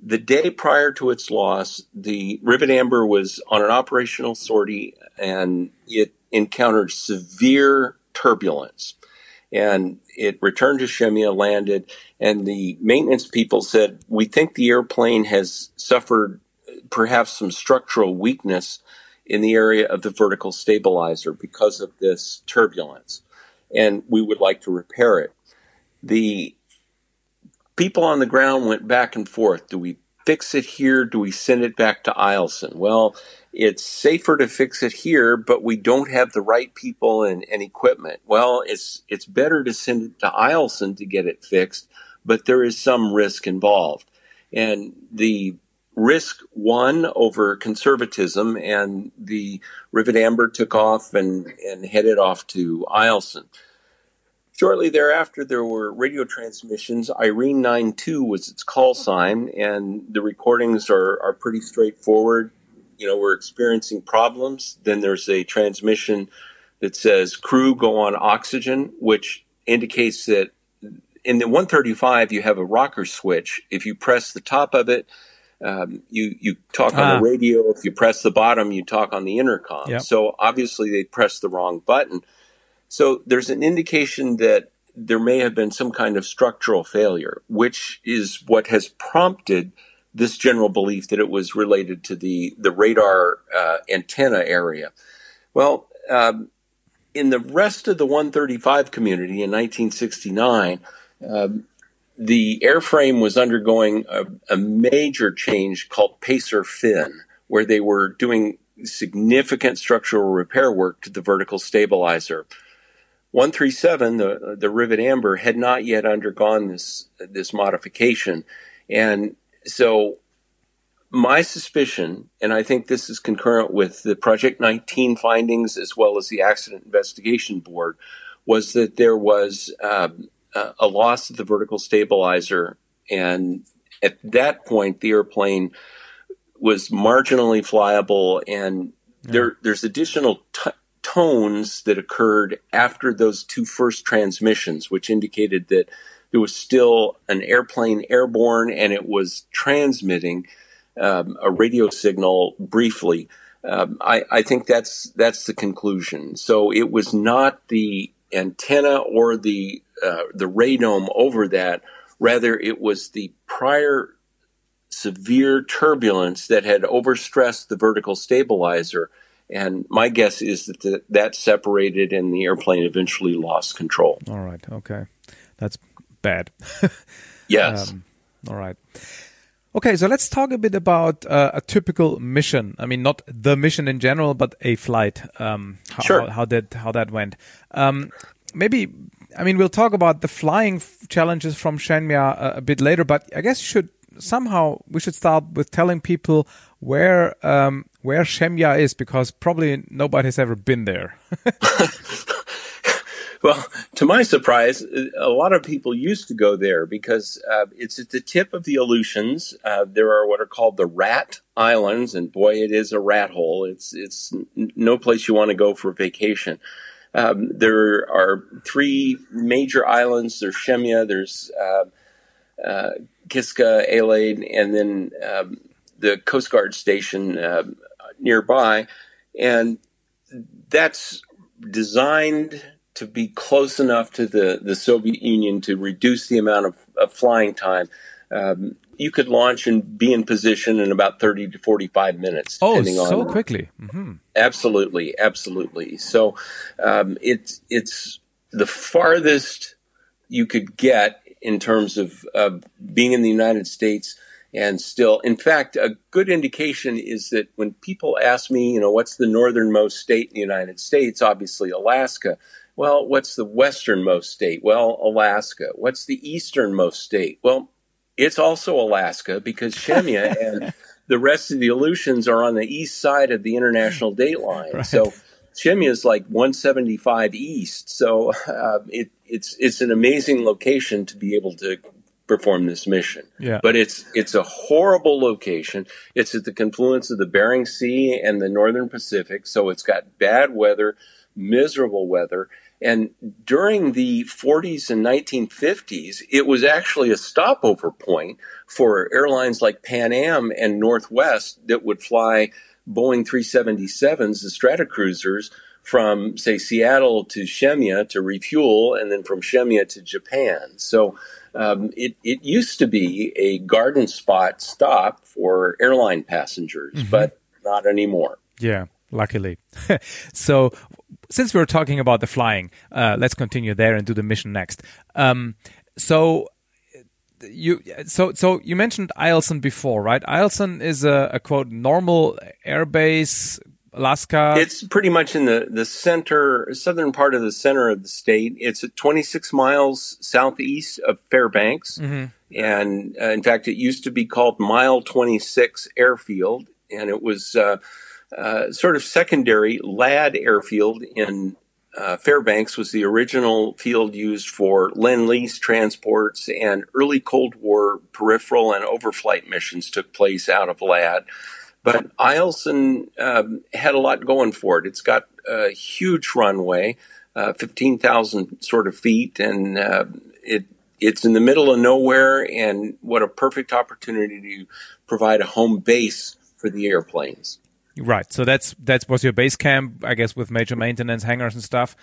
the day prior to its loss, the Rivet Amber was on an operational sortie, and it encountered severe turbulence. And it returned to Shemya, landed, and the maintenance people said, "We think the airplane has suffered perhaps some structural weakness in the area of the vertical stabilizer because of this turbulence, and we would like to repair it." The people on the ground went back and forth. Do we fix it here? Do we send it back to Eielson? Well, it's safer to fix it here, but we don't have the right people and, and equipment. Well, it's it's better to send it to Eielson to get it fixed, but there is some risk involved. And the risk won over conservatism, and the Rivet Amber took off and, and headed off to Eielson. Shortly thereafter, there were radio transmissions. Irene nine two was its call sign, and the recordings are, are pretty straightforward. You know, we're experiencing problems. Then there's a transmission that says, crew, go on oxygen, which indicates that in the one thirty-five, you have a rocker switch. If you press the top of it, um, you, you talk ah. on the radio. If you press the bottom, you talk on the intercom. Yep. So obviously they pressed the wrong button. So there's an indication that there may have been some kind of structural failure, which is what has prompted this general belief that it was related to the, the radar uh, antenna area. Well, um, in the rest of the one thirty-five community in nineteen sixty-nine, um, the airframe was undergoing a, a major change called Pacer Fin, where they were doing significant structural repair work to the vertical stabilizer. one thirty-seven, the, the Rivet Amber, had not yet undergone this this modification. And so my suspicion, and I think this is concurrent with the Project nineteen findings as well as the Accident Investigation Board, was that there was um, a loss of the vertical stabilizer. And at that point, the airplane was marginally flyable. And yeah. there there's additional t- tones that occurred after those two first transmissions, which indicated that there was still an airplane airborne, and it was transmitting um, a radio signal briefly. Um, I, I think that's that's the conclusion. So it was not the antenna or the uh, the radome over that. Rather, it was the prior severe turbulence that had overstressed the vertical stabilizer. And my guess is that the, that separated, and the airplane eventually lost control. All right. Okay. That's bad. Yes. Um, all right. Okay, so let's talk a bit about uh, a typical mission. I mean, not the mission in general, but a flight. Um, how, sure. How, how that how that went? Um, maybe. I mean, we'll talk about the flying f- challenges from Shemya a, a bit later. But I guess you should somehow we should start with telling people where um, where Shemya is, because probably nobody has ever been there. Well, to my surprise, a lot of people used to go there because uh, it's at the tip of the Aleutians. Uh, there are what are called the Rat Islands, and boy, it is a rat hole. It's it's no place you want to go for vacation. Um, there are three major islands. There's Shemya, there's uh, uh, Kiska, Alaid, and then um, the Coast Guard station uh, nearby. And that's designed to be close enough to the, the Soviet Union to reduce the amount of, of flying time. Um, you could launch and be in position in about thirty to forty-five minutes. Oh, so on quickly. Mm-hmm. Absolutely, absolutely. So um, it's it's the farthest you could get in terms of uh, being in the United States and still. In fact, a good indication is that when people ask me, you know, what's the northernmost state in the United States, obviously Alaska. Well, what's the westernmost state? Well, Alaska. What's the easternmost state? Well, it's also Alaska, because Shemya and the rest of the Aleutians are on the east side of the international dateline. Right. So Shemya is like one seventy-five east. So uh, it, it's it's an amazing location to be able to perform this mission. Yeah. But it's it's a horrible location. It's at the confluence of the Bering Sea and the Northern Pacific, so it's got bad weather, miserable weather. And during the forties and nineteen fifties, it was actually a stopover point for airlines like Pan Am and Northwest that would fly Boeing three seventy-sevens, the Stratocruisers, from, say, Seattle to Shemya to refuel, and then from Shemya to Japan. So um, it, it used to be a garden spot stop for airline passengers, mm-hmm. but not anymore. Yeah, luckily. So since we're talking about the flying, uh, let's continue there and do the mission next. Um, so you so so you mentioned Eielson before, right? Eielson is a, a quote normal airbase, Alaska. It's pretty much in the the center, southern part of the center of the state. It's at twenty-six miles southeast of Fairbanks, mm-hmm. and uh, in fact, it used to be called Mile twenty-six Airfield, and it was uh, uh, sort of secondary Ladd Airfield in. Uh, Fairbanks was the original field used for Lend-Lease transports, and early Cold War peripheral and overflight missions took place out of Ladd. But Eielson um, had a lot going for it. It's got a huge runway, uh, fifteen thousand sort of feet, and uh, it it's in the middle of nowhere, and what a perfect opportunity to provide a home base for the airplanes. Right, so that's that was your base camp, I guess, with major maintenance, hangars and stuff.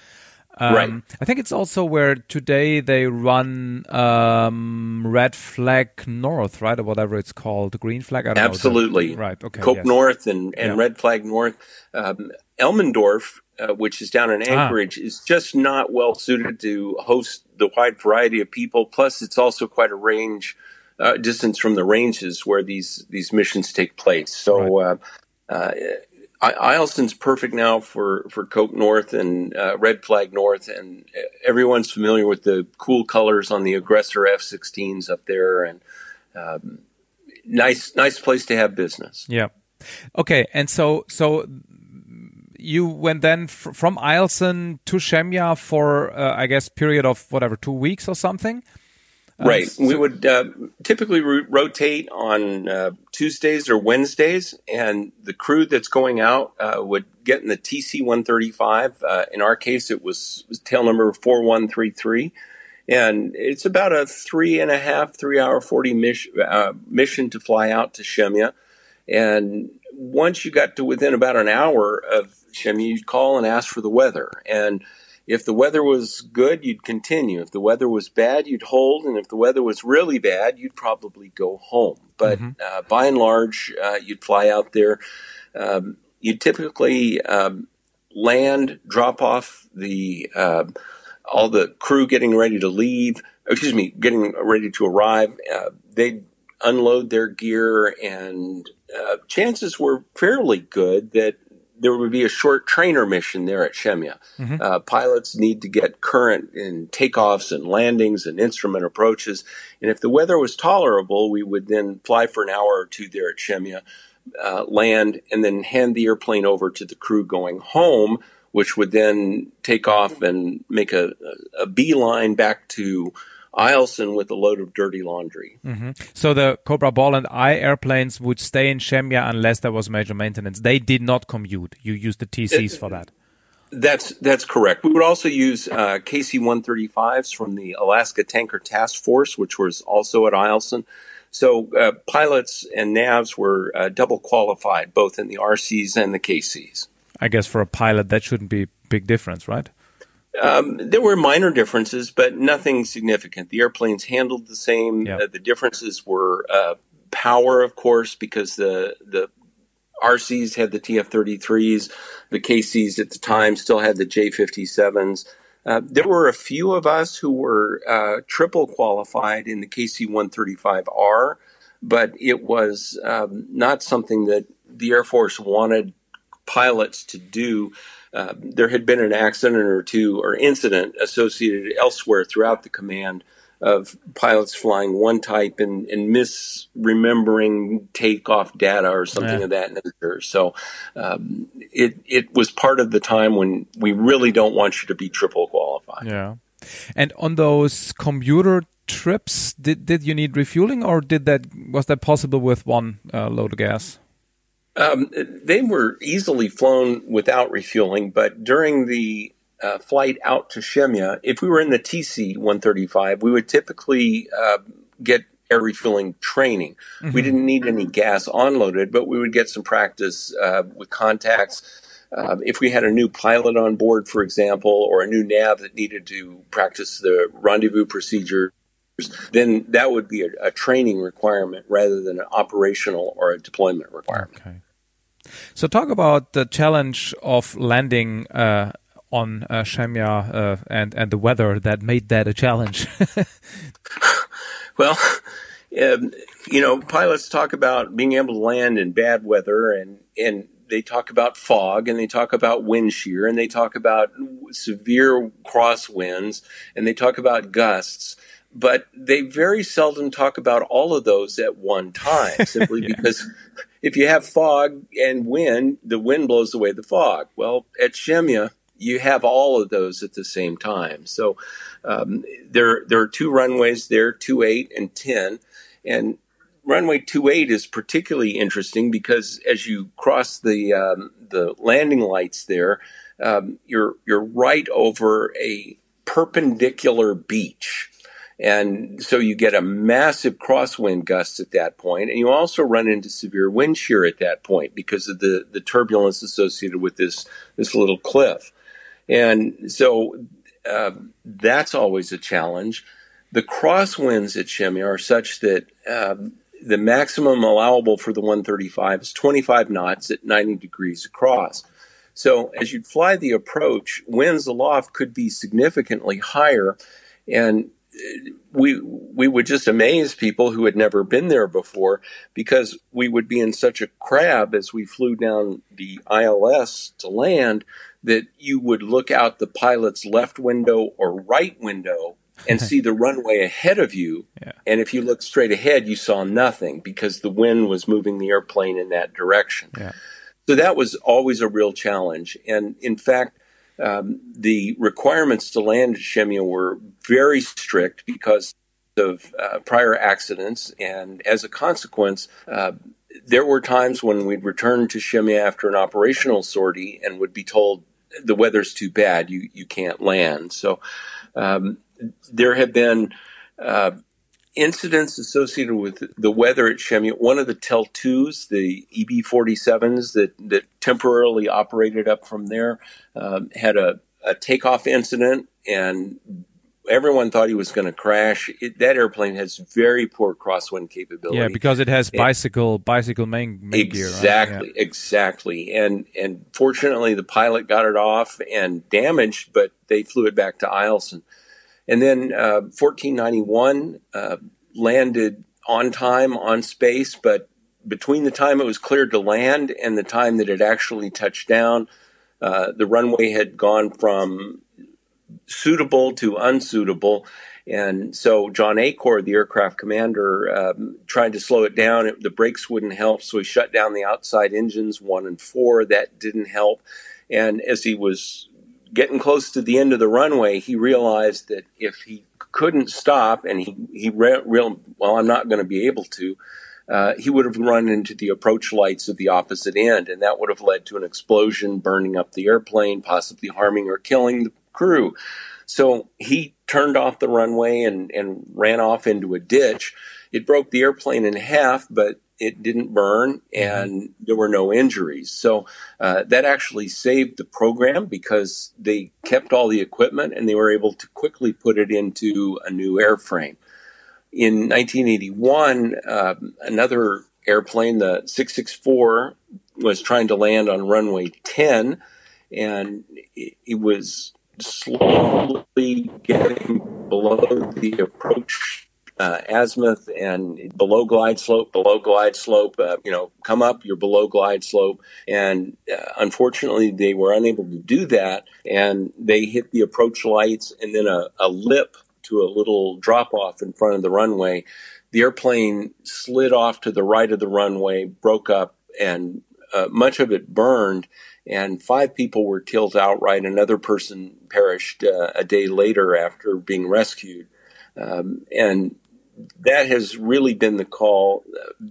Um, right. I think it's also where today they run um, Red Flag North, right, or whatever it's called, Green Flag. I don't Absolutely. Know. Right. Okay. Cope yes. North and, and yeah. Red Flag North. Um, Elmendorf, uh, which is down in Anchorage, ah. is just not well suited to host the wide variety of people. Plus, it's also quite a range uh, distance from the ranges where these these missions take place. So. Right. Uh, Uh, Eielson's perfect now for, for Cope North and uh, Red Flag North, and everyone's familiar with the cool colors on the Aggressor F sixteens up there, and um, nice nice place to have business. Yeah. Okay, and so so you went then fr- from Eielson to Shemya for, uh, I guess, period of whatever, two weeks or something? Right. We would uh, typically re- rotate on uh, Tuesdays or Wednesdays, and the crew that's going out uh, would get in the T C one thirty-five. Uh, in our case, it was, was tail number four one three three, and it's about a three and a half, three hour forty mis- uh, mission to fly out to Shemya. And once you got to within about an hour of Shemya, you'd call and ask for the weather, and if the weather was good, you'd continue. If the weather was bad, you'd hold. And if the weather was really bad, you'd probably go home. But mm-hmm. uh, by and large, uh, you'd fly out there. Um, you'd typically um, land, drop off the uh, all the crew getting ready to leave, excuse me, getting ready to arrive. Uh, they'd unload their gear, and uh, chances were fairly good that there would be a short trainer mission there at Shemya. Mm-hmm. Uh, pilots need to get current in takeoffs and landings and instrument approaches. And if the weather was tolerable, we would then fly for an hour or two there at Shemya, uh, land, and then hand the airplane over to the crew going home, which would then take off and make a, a beeline back to Eielson with a load of dirty laundry. Mm-hmm. So the Cobra Ball and Eye airplanes would stay in Shemya unless there was major maintenance. They did not commute. You used the T Cs it, for that. That's that's correct. We would also use uh, K C one thirty-fives from the Alaska Tanker Task Force, which was also at Eielson. So uh, pilots and navs were uh, double qualified, both in the R Cs and the K Cs. I guess for a pilot, that shouldn't be a big difference, right? Um, there were minor differences, but nothing significant. The airplanes handled the same. Yep. Uh, the differences were uh, power, of course, because the the R Cs had the T F thirty-threes. The K Cs at the time still had the J fifty-sevens. Uh, there were a few of us who were uh, triple qualified in the K C one thirty-five R, but it was um, not something that the Air Force wanted pilots to do. Uh, there had been an accident or two or incident associated elsewhere throughout the command of pilots flying one type and, and misremembering takeoff data or something yeah. of that nature. So um, it it was part of the time when we really don't want you to be triple qualified. Yeah. And on those commuter trips, did did you need refueling, or did that was that possible with one uh, load of gas? Um, they were easily flown without refueling, but during the uh, flight out to Shemya, if we were in the T C one thirty-five, we would typically uh, get air refueling training. Mm-hmm. We didn't need any gas onloaded, but we would get some practice uh, with contacts. Uh, if we had a new pilot on board, for example, or a new nav that needed to practice the rendezvous procedure, then that would be a, a training requirement rather than an operational or a deployment requirement. Okay. So talk about the challenge of landing uh, on uh, Shemya uh, and, and the weather that made that a challenge. Well, um, you know, pilots talk about being able to land in bad weather, and, and they talk about fog, and they talk about wind shear, and they talk about severe crosswinds, and they talk about gusts. But they very seldom talk about all of those at one time, simply yeah. because if you have fog and wind, the wind blows away the fog. Well, at Shemya, you have all of those at the same time. So um, there, there are two runways there, two eight and ten. And runway two eight is particularly interesting because as you cross the um, the landing lights there, um, you're you're right over a perpendicular beach. And so you get a massive crosswind gust at that point, and you also run into severe wind shear at that point because of the, the turbulence associated with this, this little cliff. And so uh, that's always a challenge. The crosswinds at Shemya are such that uh, the maximum allowable for the one thirty-five is twenty-five knots at ninety degrees across. So as you'd fly the approach, winds aloft could be significantly higher, and we we would just amaze people who had never been there before because we would be in such a crab as we flew down the I L S to land that you would look out the pilot's left window or right window and see the runway ahead of you. Yeah. And if you looked straight ahead, you saw nothing because the wind was moving the airplane in that direction. Yeah. So that was always a real challenge. And in fact, Um, the requirements to land at Shemya were very strict because of uh, prior accidents, and as a consequence, uh, there were times when we'd return to Shemya after an operational sortie and would be told, the weather's too bad, you, you can't land. So um, there have been uh, incidents associated with the weather at Shemya. One of the T E L twos, the E B forty-sevens that, that temporarily operated up from there, um, had a, a takeoff incident, and everyone thought he was going to crash. It, that airplane has very poor crosswind capability. Yeah, because it has bicycle and, bicycle main, main exactly, gear. Exactly, right? yeah. exactly. And, and fortunately, the pilot got it off and damaged, but they flew it back to Eielson. And then uh, fourteen ninety-one uh, landed on time, on space, but between the time it was cleared to land and the time that it actually touched down, uh, the runway had gone from suitable to unsuitable. And so John Acor, the aircraft commander, um, tried to slow it down. It, the brakes wouldn't help, so he shut down the outside engines, one and four. That didn't help. And as he was getting close to the end of the runway, he realized that if he couldn't stop and he, he re- real well, I'm not going to be able to, uh, he would have run into the approach lights of the opposite end, and that would have led to an explosion, burning up the airplane, possibly harming or killing the crew. So he turned off the runway and, and ran off into a ditch. It broke the airplane in half, but it didn't burn, and there were no injuries. So uh, that actually saved the program because they kept all the equipment and they were able to quickly put it into a new airframe. In nineteen eighty-one, uh, another airplane, the six sixty-four, was trying to land on runway ten, and it, it was slowly getting below the approach Uh, azimuth and below glide slope, below glide slope, uh, you know, come up, you're below glide slope. And uh, unfortunately, they were unable to do that. And they hit the approach lights and then a, a lip to a little drop off in front of the runway. The airplane slid off to the right of the runway, broke up, and uh, much of it burned. And five people were killed outright. Another person perished uh, a day later after being rescued. Um, and that has really been the call.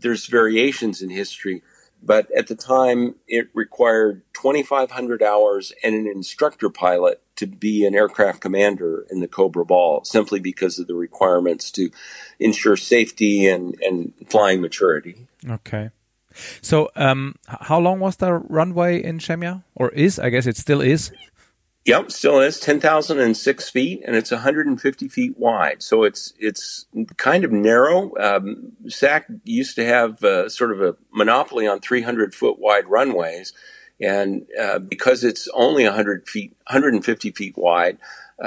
There's variations in history, but at the time it required twenty-five hundred hours and an instructor pilot to be an aircraft commander in the Cobra Ball, simply because of the requirements to ensure safety and, and flying maturity. Okay. So um, how long was the runway in Shemya? Or is, I guess it still is? Yep, still is ten thousand six feet, and it's one hundred fifty feet wide. So it's it's kind of narrow. Um, S A C used to have uh, sort of a monopoly on three hundred foot wide runways, and uh, because it's only one hundred feet, one hundred fifty feet wide,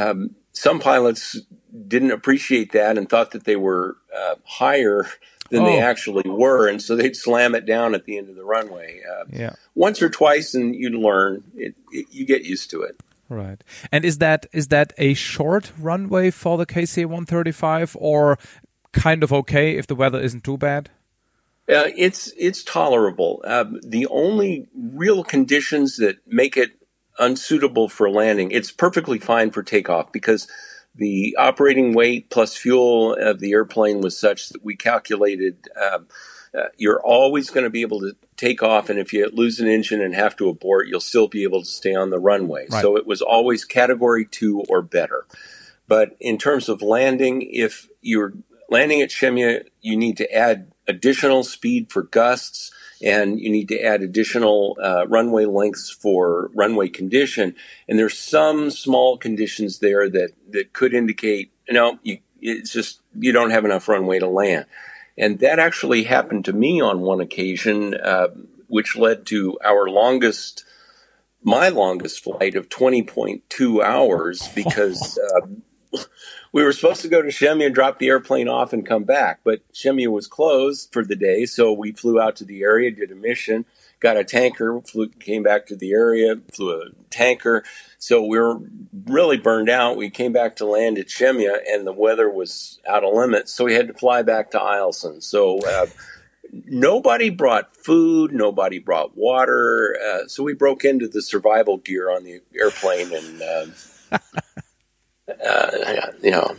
um, some pilots didn't appreciate that and thought that they were uh, higher than oh. they actually were, and so they'd slam it down at the end of the runway. Uh, yeah. Once or twice, and you'd learn. It, it, you get used to it. Right. And is that is that a short runway for the K C one thirty-five, or kind of okay if the weather isn't too bad? Uh, it's it's tolerable. Uh, the only real conditions that make it unsuitable for landing, it's perfectly fine for takeoff because the operating weight plus fuel of the airplane was such that we calculated um, uh, you're always going to be able to take off, and if you lose an engine and have to abort, you'll still be able to stay on the runway. Right. So it was always category two or better. But in terms of landing, if you're landing at Shemya, you need to add additional speed for gusts, and you need to add additional uh, runway lengths for runway condition. And there's some small conditions there that, that could indicate, you know, you, it's just you don't have enough runway to land. And that actually happened to me on one occasion, uh, which led to our longest, my longest flight of twenty point two hours because uh, we were supposed to go to Shemya, drop the airplane off, and come back. But Shemya was closed for the day, so we flew out to the area, did a mission, got a tanker, flew, came back to the area, flew a tanker. So we were really burned out. We came back to land at Shemya, and the weather was out of limits, so we had to fly back to Eielson. So uh, nobody brought food. Nobody brought water. Uh, so we broke into the survival gear on the airplane and... Uh, Uh, you know,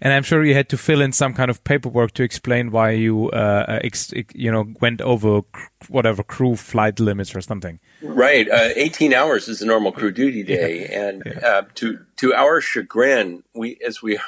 and I'm sure you had to fill in some kind of paperwork to explain why you, uh, ex you know, went over cr whatever crew flight limits or something. Right, uh, eighteen hours is the normal crew duty day, yeah. and yeah. Uh, to to our chagrin, we as we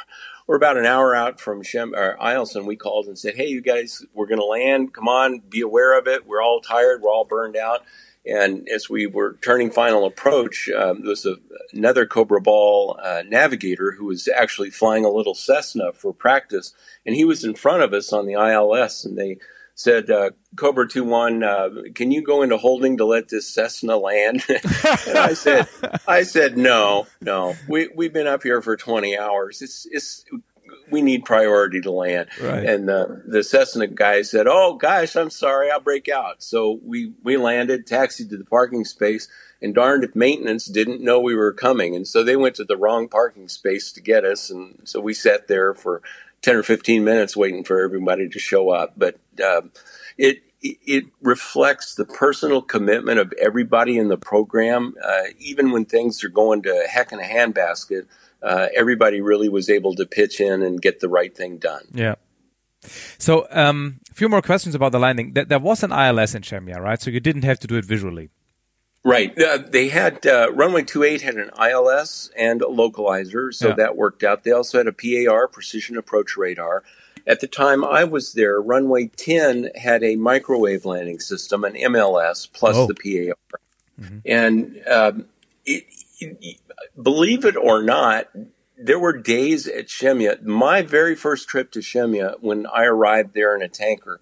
were about an hour out from Shem or Eielson, we called and said, "Hey, you guys, we're going to land. Come on, be aware of it. We're all tired. We're all burned out." And as we were turning final approach, um, there was a, another Cobra Ball uh, navigator who was actually flying a little Cessna for practice, and he was in front of us on the I L S, and they said, uh, Cobra two one, uh, can you go into holding to let this Cessna land? And I said, I said, no, no, we, we've been up here for twenty hours. It's, it's, we need priority to land. Right. And the, the Cessna guy said, oh, gosh, I'm sorry, I'll break out. So we, we landed, taxied to the parking space, and darned if maintenance didn't know we were coming. And so they went to the wrong parking space to get us. And so we sat there for ten or fifteen minutes waiting for everybody to show up. But um, it it reflects the personal commitment of everybody in the program, uh, even when things are going to heck in a handbasket. Uh, everybody really was able to pitch in and get the right thing done. Yeah. So um, a few more questions about the landing. Th there was an I L S in Shemya, right? So you didn't have to do it visually. Right. Uh, they had uh, runway two eight had an I L S and a localizer, so yeah. that worked out. They also had a P A R, precision approach radar. At the time I was there, runway ten had a microwave landing system, an M L S, plus oh. the P A R. Mm-hmm. And um, it, it, it believe it or not, there were days at Shemya. My very first trip to Shemya, when I arrived there in a tanker,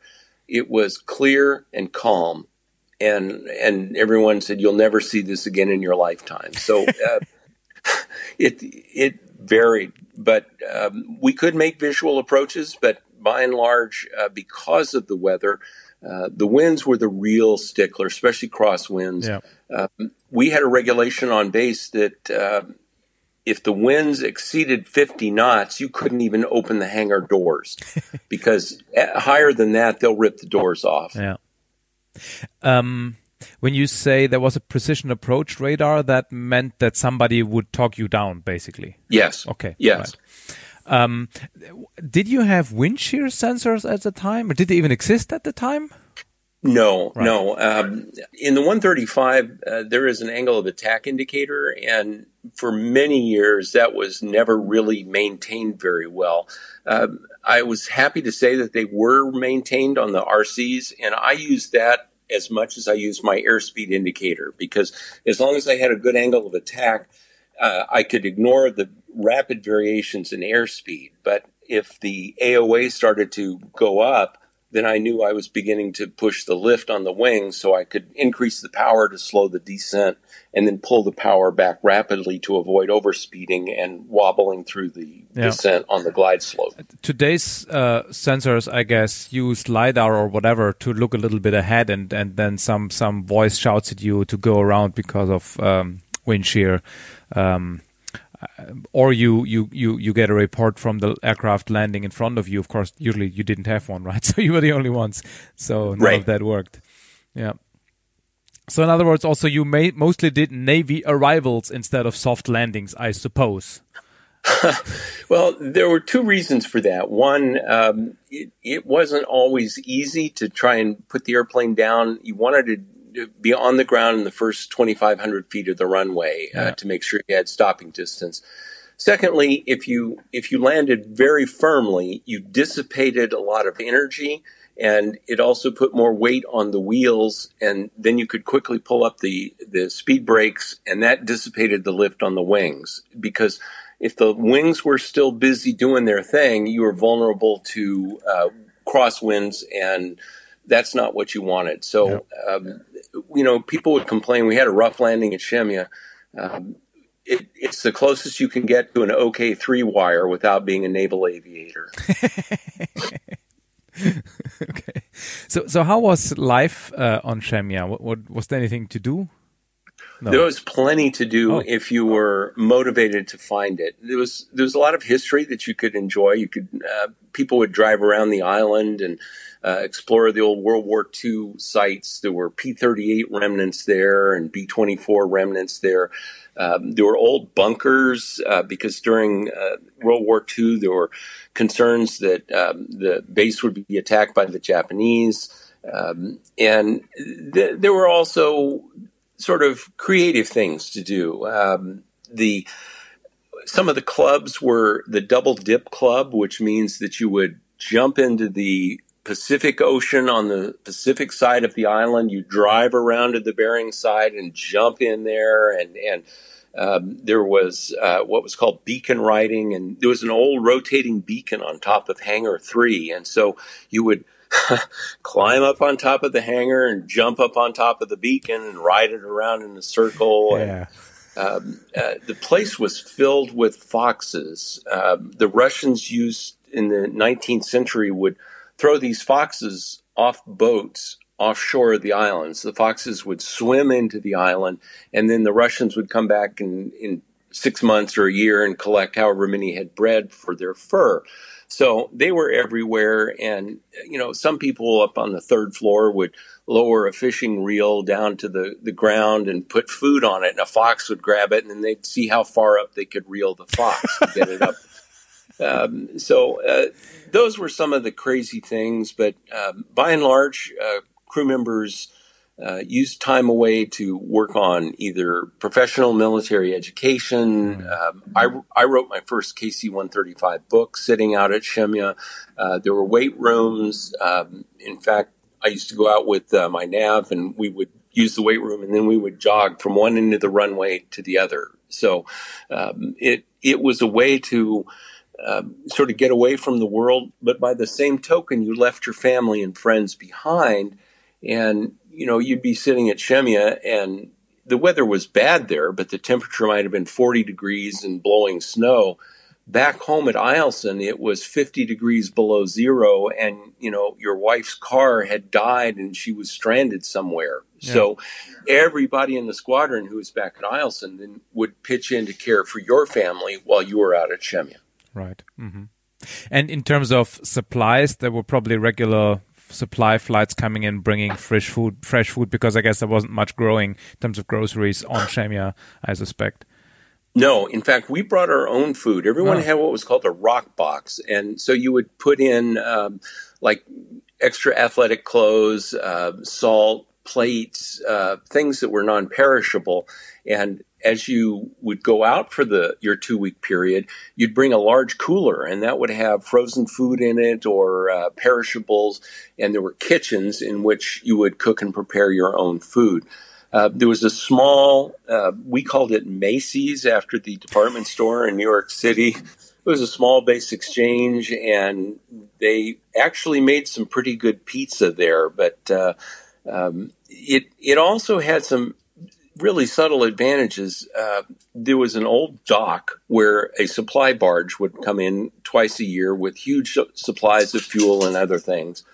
it was clear and calm. And and everyone said, you'll never see this again in your lifetime. So uh, it it varied. But um, we could make visual approaches, but by and large, uh, because of the weather, uh, the winds were the real stickler, especially crosswinds. Yeah. Uh, we had a regulation on base that uh, if the winds exceeded fifty knots, you couldn't even open the hangar doors because higher than that, they'll rip the doors off. Yeah. Um, when you say there was a precision approach radar, that meant that somebody would talk you down, basically. Yes. Okay. Yes. Right. Um, did you have wind shear sensors at the time, or did they even exist at the time? No, right. no. Um, in the one thirty-five, uh, there is an angle of attack indicator, and for many years that was never really maintained very well. Uh, I was happy to say that they were maintained on the R Cs, and I used that as much as I used my airspeed indicator, because as long as I had a good angle of attack, uh, I could ignore the rapid variations in airspeed. But if the A O A started to go up, then I knew I was beginning to push the lift on the wing so I could increase the power to slow the descent and then pull the power back rapidly to avoid overspeeding and wobbling through the yeah. descent on the glide slope. Today's uh, sensors, I guess, use LiDAR or whatever to look a little bit ahead, and, and then some, some voice shouts at you to go around because of um, wind shear. Um, or you, you, you, you get a report from the aircraft landing in front of you. Of course, usually you didn't have one, right? So you were the only ones. So none right. of that worked. Yeah. So in other words, also you may, mostly did Navy arrivals instead of soft landings, I suppose. Well, there were two reasons for that. One, um, it, it wasn't always easy to try and put the airplane down. You wanted to be on the ground in the first twenty-five hundred feet of the runway uh, yeah. to make sure you had stopping distance. Secondly, if you if you landed very firmly, you dissipated a lot of energy, and it also put more weight on the wheels, and then you could quickly pull up the, the speed brakes, and that dissipated the lift on the wings. Because if the wings were still busy doing their thing, you were vulnerable to uh, crosswinds, and that's not what you wanted. So, yeah. um, you know, people would complain. We had a rough landing at Shemya. Um, it, it's the closest you can get to an O K three wire without being a naval aviator. Okay. So, so how was life uh, on Shemya? What, what, was there anything to do? No. There was plenty to do oh. if you were motivated to find it. There was there was a lot of history that you could enjoy. You could uh, people would drive around the island and uh, explore the old World War Two sites. There were P thirty-eight remnants there and B twenty-four remnants there. Um, there were old bunkers uh, because during uh, World War Two there were concerns that um, the base would be attacked by the Japanese, um, and th- there were also sort of creative things to do. Um, the some of the clubs were the double dip club, which means that you would jump into the Pacific Ocean on the Pacific side of the island. You drive around to the Bering side and jump in there. And, and um, there was uh, what was called beacon riding, and there was an old rotating beacon on top of Hangar three. And so you would climb up on top of the hangar and jump up on top of the beacon and ride it around in a circle. Yeah. And, um, uh, the place was filled with foxes. Um, the Russians used in the nineteenth century would throw these foxes off boats offshore of the islands. The foxes would swim into the island, and then the Russians would come back in, in six months or a year and collect however many had bred for their fur. So they were everywhere, and, you know, some people up on the third floor would lower a fishing reel down to the, the ground and put food on it, and a fox would grab it, and then they'd see how far up they could reel the fox to get it up. Um, so uh, those were some of the crazy things, but um, by and large, uh, crew members uh, used time away to work on either professional military education. Mm-hmm. Um, I, I wrote my first K C one thirty-five book sitting out at Shemya. Uh, there were weight rooms. Um, in fact, I used to go out with uh, my nav, and we would use the weight room, and then we would jog from one end of the runway to the other. So um, it it was a way to uh, sort of get away from the world, but by the same token, you left your family and friends behind. And, you know, you'd be sitting at Shemya, and the weather was bad there, but the temperature might have been forty degrees and blowing snow. Back home at Eielson, it was fifty degrees below zero, and, you know, your wife's car had died and she was stranded somewhere. Yeah. So everybody in the squadron who was back at Eielson then would pitch in to care for your family while you were out at Shemya. Right. Mm-hmm. And in terms of supplies, there were probably regular supply flights coming in, bringing fresh food, fresh food, because I guess there wasn't much growing in terms of groceries on Shemya, I suspect. No, in fact, we brought our own food. Everyone oh. had what was called a rock box, and so you would put in um, like extra athletic clothes, uh, salt, plates, uh, things that were non-perishable, and as you would go out for the your two-week period, you'd bring a large cooler, and that would have frozen food in it or uh, perishables, and there were kitchens in which you would cook and prepare your own food. Uh, there was a small, uh, we called it Macy's after the department store in New York City. It was a small base exchange, and they actually made some pretty good pizza there. But uh, um, it it also had some really subtle advantages. Uh, there was an old dock where a supply barge would come in twice a year with huge supplies of fuel and other things.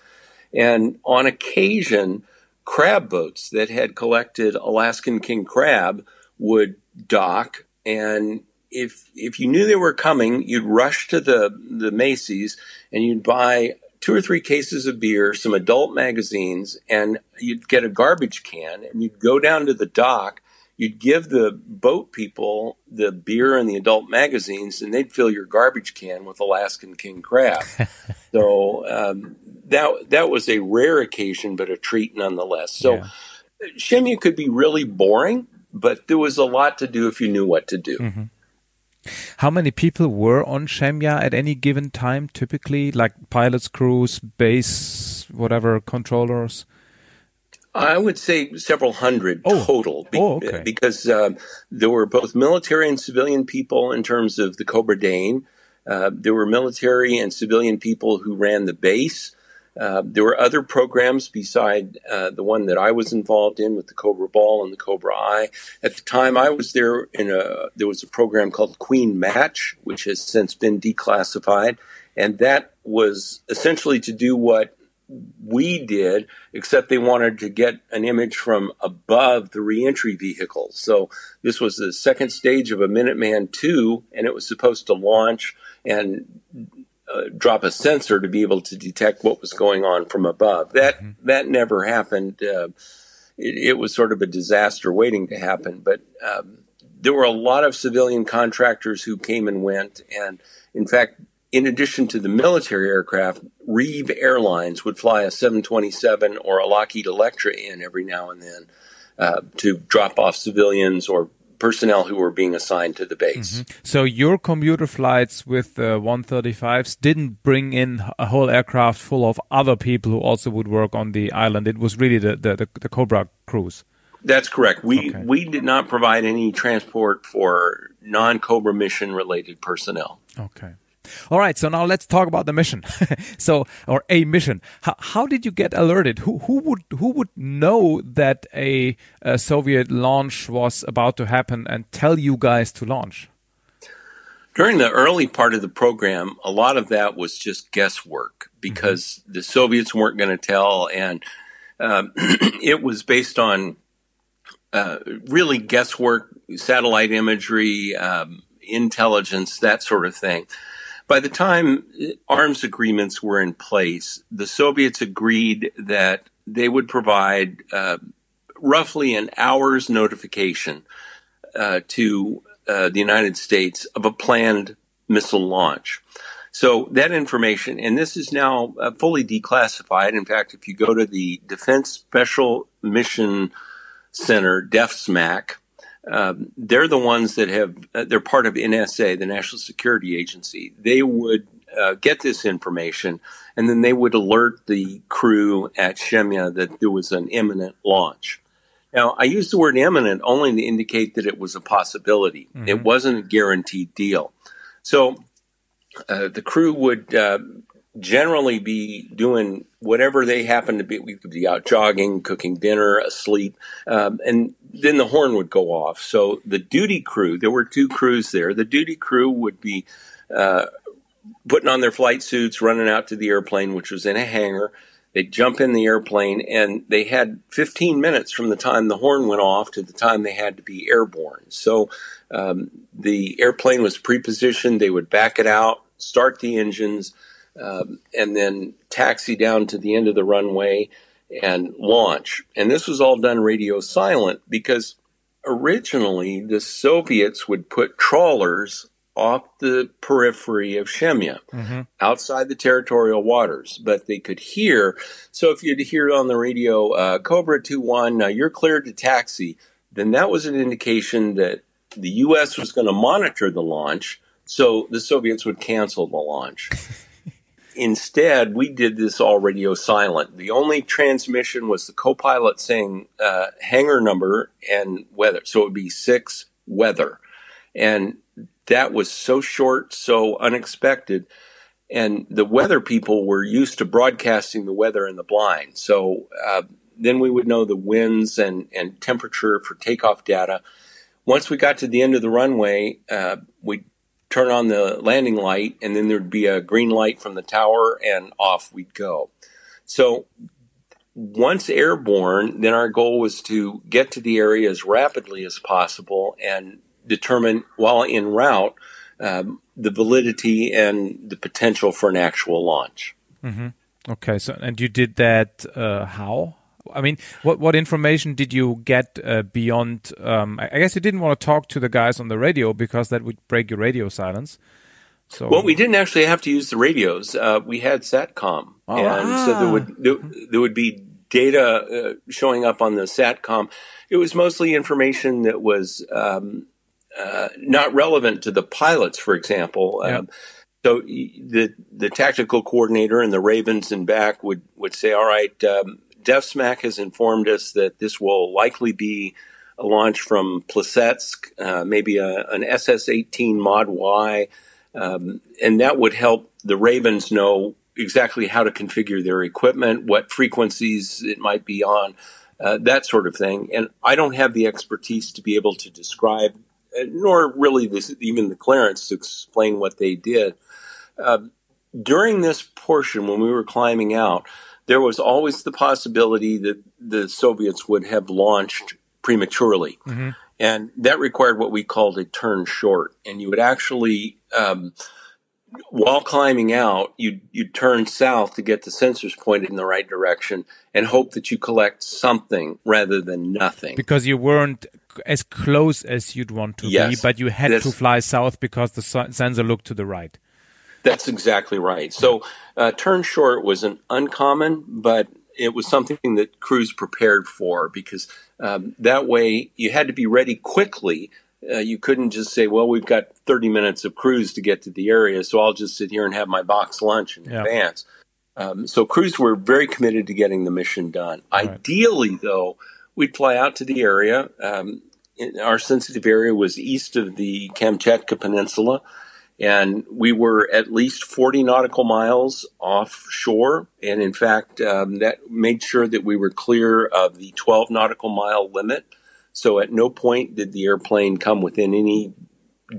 And on occasion, crab boats that had collected Alaskan king crab would dock, and if if you knew they were coming, you'd rush to the, the Macy's and you'd buy two or three cases of beer, some adult magazines, and you'd get a garbage can, and you'd go down to the dock, you'd give the boat people the beer and the adult magazines, and they'd fill your garbage can with Alaskan king crab. So um, that that was a rare occasion, but a treat nonetheless. So yeah. Shemya could be really boring, but there was a lot to do if you knew what to do. Mm-hmm. How many people were on Shemya at any given time, typically, like pilots, crews, base, whatever, controllers? I would say several hundred oh. total, be oh, okay. because uh, there were both military and civilian people in terms of the Cobra Dane. Uh, there were military and civilian people who ran the base. Uh, there were other programs beside uh, the one that I was involved in with the Cobra Ball and the Cobra Eye. At the time I was there, in a, there was a program called Queen Match, which has since been declassified. And that was essentially to do what we did, except they wanted to get an image from above the reentry vehicle. So this was the second stage of a Minuteman two, and it was supposed to launch and Uh, drop a sensor to be able to detect what was going on from above. That mm-hmm. that never happened. Uh, it, it was sort of a disaster waiting to happen. But um, there were a lot of civilian contractors who came and went. And in fact, in addition to the military aircraft, Reeve Airlines would fly a seven twenty-seven or a Lockheed Electra in every now and then uh, to drop off civilians or personnel who were being assigned to the base. Mm-hmm. So your commuter flights with uh, one thirty-fives didn't bring in a whole aircraft full of other people who also would work on the island. It was really the, the, the, the Cobra crews. That's correct. We okay. we did not provide any transport for non-Cobra mission-related personnel. Okay. All right. So now let's talk about the mission. so, or a mission. How, how did you get alerted? Who who would who would know that a, a Soviet launch was about to happen and tell you guys to launch? During the early part of the program, a lot of that was just guesswork because mm-hmm. the Soviets weren't going to tell, and um, it was based on uh, really guesswork, satellite imagery, um, intelligence, that sort of thing. By the time arms agreements were in place, the Soviets agreed that they would provide uh, roughly an hour's notification uh, to uh, the United States of a planned missile launch. So that information, and this is now uh, fully declassified. In fact, if you go to the Defense Special Mission Center, DEFSMAC, Um, they're the ones that have, uh, they're part of N S A, the National Security Agency. They would uh, get this information, and then they would alert the crew at Shemya that there was an imminent launch. Now, I use the word imminent only to indicate that it was a possibility. Mm-hmm. It wasn't a guaranteed deal. So uh, the crew would uh, generally be doing whatever they happen to be. We could be out jogging, cooking dinner, asleep, um, and then the horn would go off. So the duty crew, there were two crews there. The duty crew would be uh, putting on their flight suits, running out to the airplane, which was in a hangar. They'd jump in the airplane, and they had fifteen minutes from the time the horn went off to the time they had to be airborne. So um, the airplane was pre-positioned. They would back it out, start the engines, Um, and then taxi down to the end of the runway and launch. And this was all done radio silent because originally the Soviets would put trawlers off the periphery of Shemya, mm-hmm. outside the territorial waters, but they could hear. So if you'd hear on the radio, uh, Cobra two one, now you're cleared to taxi, then that was an indication that the U S was going to monitor the launch, so the Soviets would cancel the launch. Instead, we did this all radio silent. The only transmission was the co-pilot saying uh, hangar number and weather. So it would be six weather. And that was so short, so unexpected. And the weather people were used to broadcasting the weather in the blind. So uh, then we would know the winds and, and temperature for takeoff data. Once we got to the end of the runway, uh, we'd turn on the landing light, and then there'd be a green light from the tower, and off we'd go. So once airborne, then our goal was to get to the area as rapidly as possible and determine while en route um, the validity and the potential for an actual launch. Mm-hmm. Okay, so and you did that uh, how? I mean, what what information did you get uh, beyond? Um, I guess you didn't want to talk to the guys on the radio because that would break your radio silence. So, well, we didn't actually have to use the radios. Uh, we had SATCOM, oh, and ah. so there would there, there would be data uh, showing up on the SATCOM. It was mostly information that was um, uh, not relevant to the pilots, for example. Yeah. Um, so the the tactical coordinator and the Ravens and back would would say, "All right." Um, DEFSMAC has informed us that this will likely be a launch from Plesetsk, uh, maybe a, an S S eighteen Mod Y, um, and that would help the Ravens know exactly how to configure their equipment, what frequencies it might be on, uh, that sort of thing. And I don't have the expertise to be able to describe, uh, nor really this, even the clearance to explain what they did. Uh, during this portion, when we were climbing out, there was always the possibility that the Soviets would have launched prematurely. Mm-hmm. And that required what we called a turn short. And you would actually, um, while climbing out, you'd, you'd turn south to get the sensors pointed in the right direction and hope that you collect something rather than nothing. Because you weren't as close as you'd want to yes. be, but you had That's- to fly south because the sensor looked to the right. That's exactly right. So uh, turn short was an uncommon, but it was something that crews prepared for because um, that way you had to be ready quickly. Uh, you couldn't just say, well, we've got thirty minutes of cruise to get to the area, so I'll just sit here and have my box lunch in yeah. advance. Um, so crews were very committed to getting the mission done. All right. Ideally, though, we'd fly out to the area. Um, our sensitive area was east of the Kamchatka Peninsula. And we were at least forty nautical miles offshore. And in fact, um, that made sure that we were clear of the twelve nautical mile limit. So at no point did the airplane come within any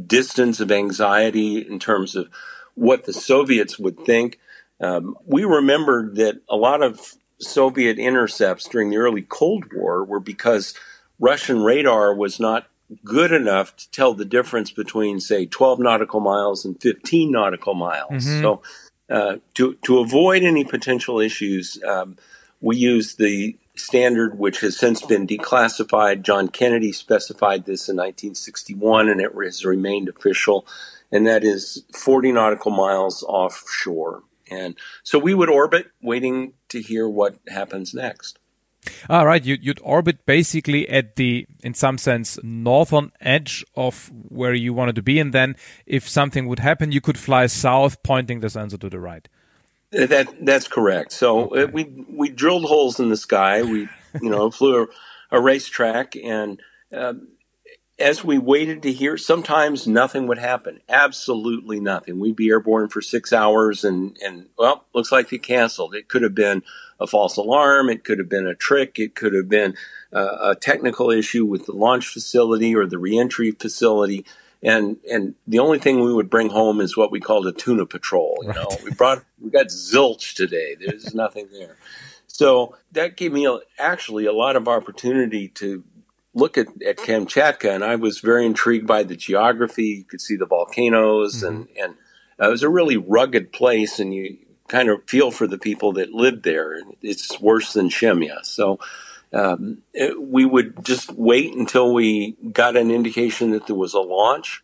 distance of anxiety in terms of what the Soviets would think. Um, we remembered that a lot of Soviet intercepts during the early Cold War were because Russian radar was not good enough to tell the difference between, say, twelve nautical miles and fifteen nautical miles. Mm-hmm. So uh, to to avoid any potential issues, um, we used the standard, which has since been declassified. John Kennedy specified this in nineteen sixty-one, and it has remained official, and that is forty nautical miles offshore. And so we would orbit, waiting to hear what happens next. All right, you, you'd orbit basically at the, in some sense, northern edge of where you wanted to be, and then if something would happen, you could fly south, pointing the sensor to the right. That that's correct. So okay. we we drilled holes in the sky. We you know flew a, a racetrack, and uh, as we waited to hear, sometimes nothing would happen. Absolutely nothing. We'd be airborne for six hours, and and well, looks like they canceled. It could have been a false alarm, it could have been a trick, it could have been uh, a technical issue with the launch facility or the reentry facility, and and the only thing we would bring home is what we called a tuna patrol. You right. know, we brought we got zilch today. There's nothing there, so that gave me a, actually a lot of opportunity to look at, at Kamchatka, and I was very intrigued by the geography. You could see the volcanoes, mm-hmm. and and uh, it was a really rugged place, and you kind of feel for the people that lived there. It's worse than Shemya. So um, it, we would just wait until we got an indication that there was a launch,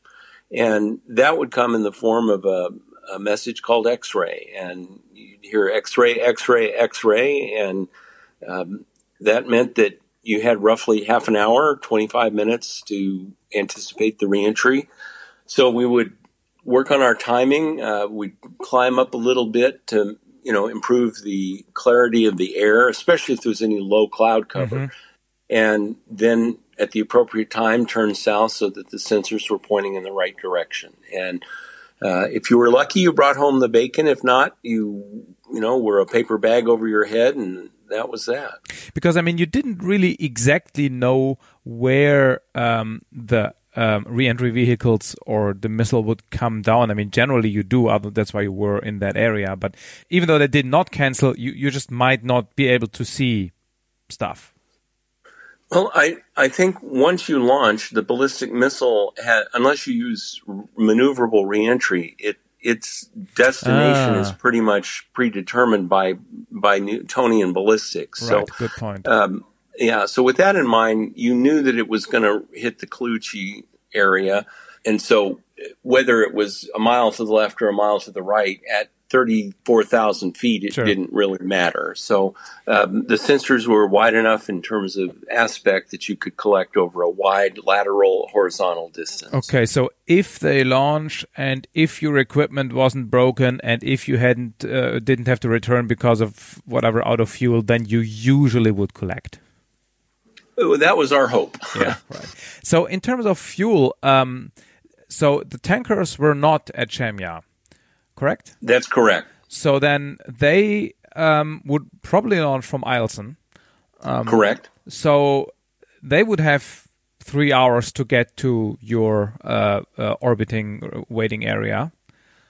and that would come in the form of a, a message called X-ray, and you'd hear X-ray, X-ray, X-ray, and um, that meant that you had roughly half an hour, twenty-five minutes to anticipate the reentry. So we would work on our timing. Uh, we climb up a little bit to, you know, improve the clarity of the air, especially if there's any low cloud cover. Mm-hmm. And then at the appropriate time, turned south so that the sensors were pointing in the right direction. And uh, if you were lucky, you brought home the bacon. If not, you you know were a paper bag over your head, and that was that. Because, I mean, you didn't really exactly know where um, the um, re-entry vehicles or the missile would come down. I mean, generally you do. That's why you were in that area. But even though they did not cancel, you, you just might not be able to see stuff. Well, I, I think once you launch, the ballistic missile, had, unless you use maneuverable reentry, it its destination ah. is pretty much predetermined by by Newtonian ballistics. Right, so, good point. Um, yeah, so with that in mind, you knew that it was going to hit the Klyuchi area, and so whether it was a mile to the left or a mile to the right at thirty-four thousand feet, it sure. didn't really matter. So um, the sensors were wide enough in terms of aspect that you could collect over a wide lateral horizontal distance. Okay, so if they launch and if your equipment wasn't broken and if you hadn't uh, didn't have to return because of whatever out of fuel, then you usually would collect. That was our hope. Yeah, right. So in terms of fuel, um, so the tankers were not at Shemya. Correct? That's correct. So then they um, would probably launch from Eielson. Um, correct. So they would have three hours to get to your uh, uh, orbiting waiting area.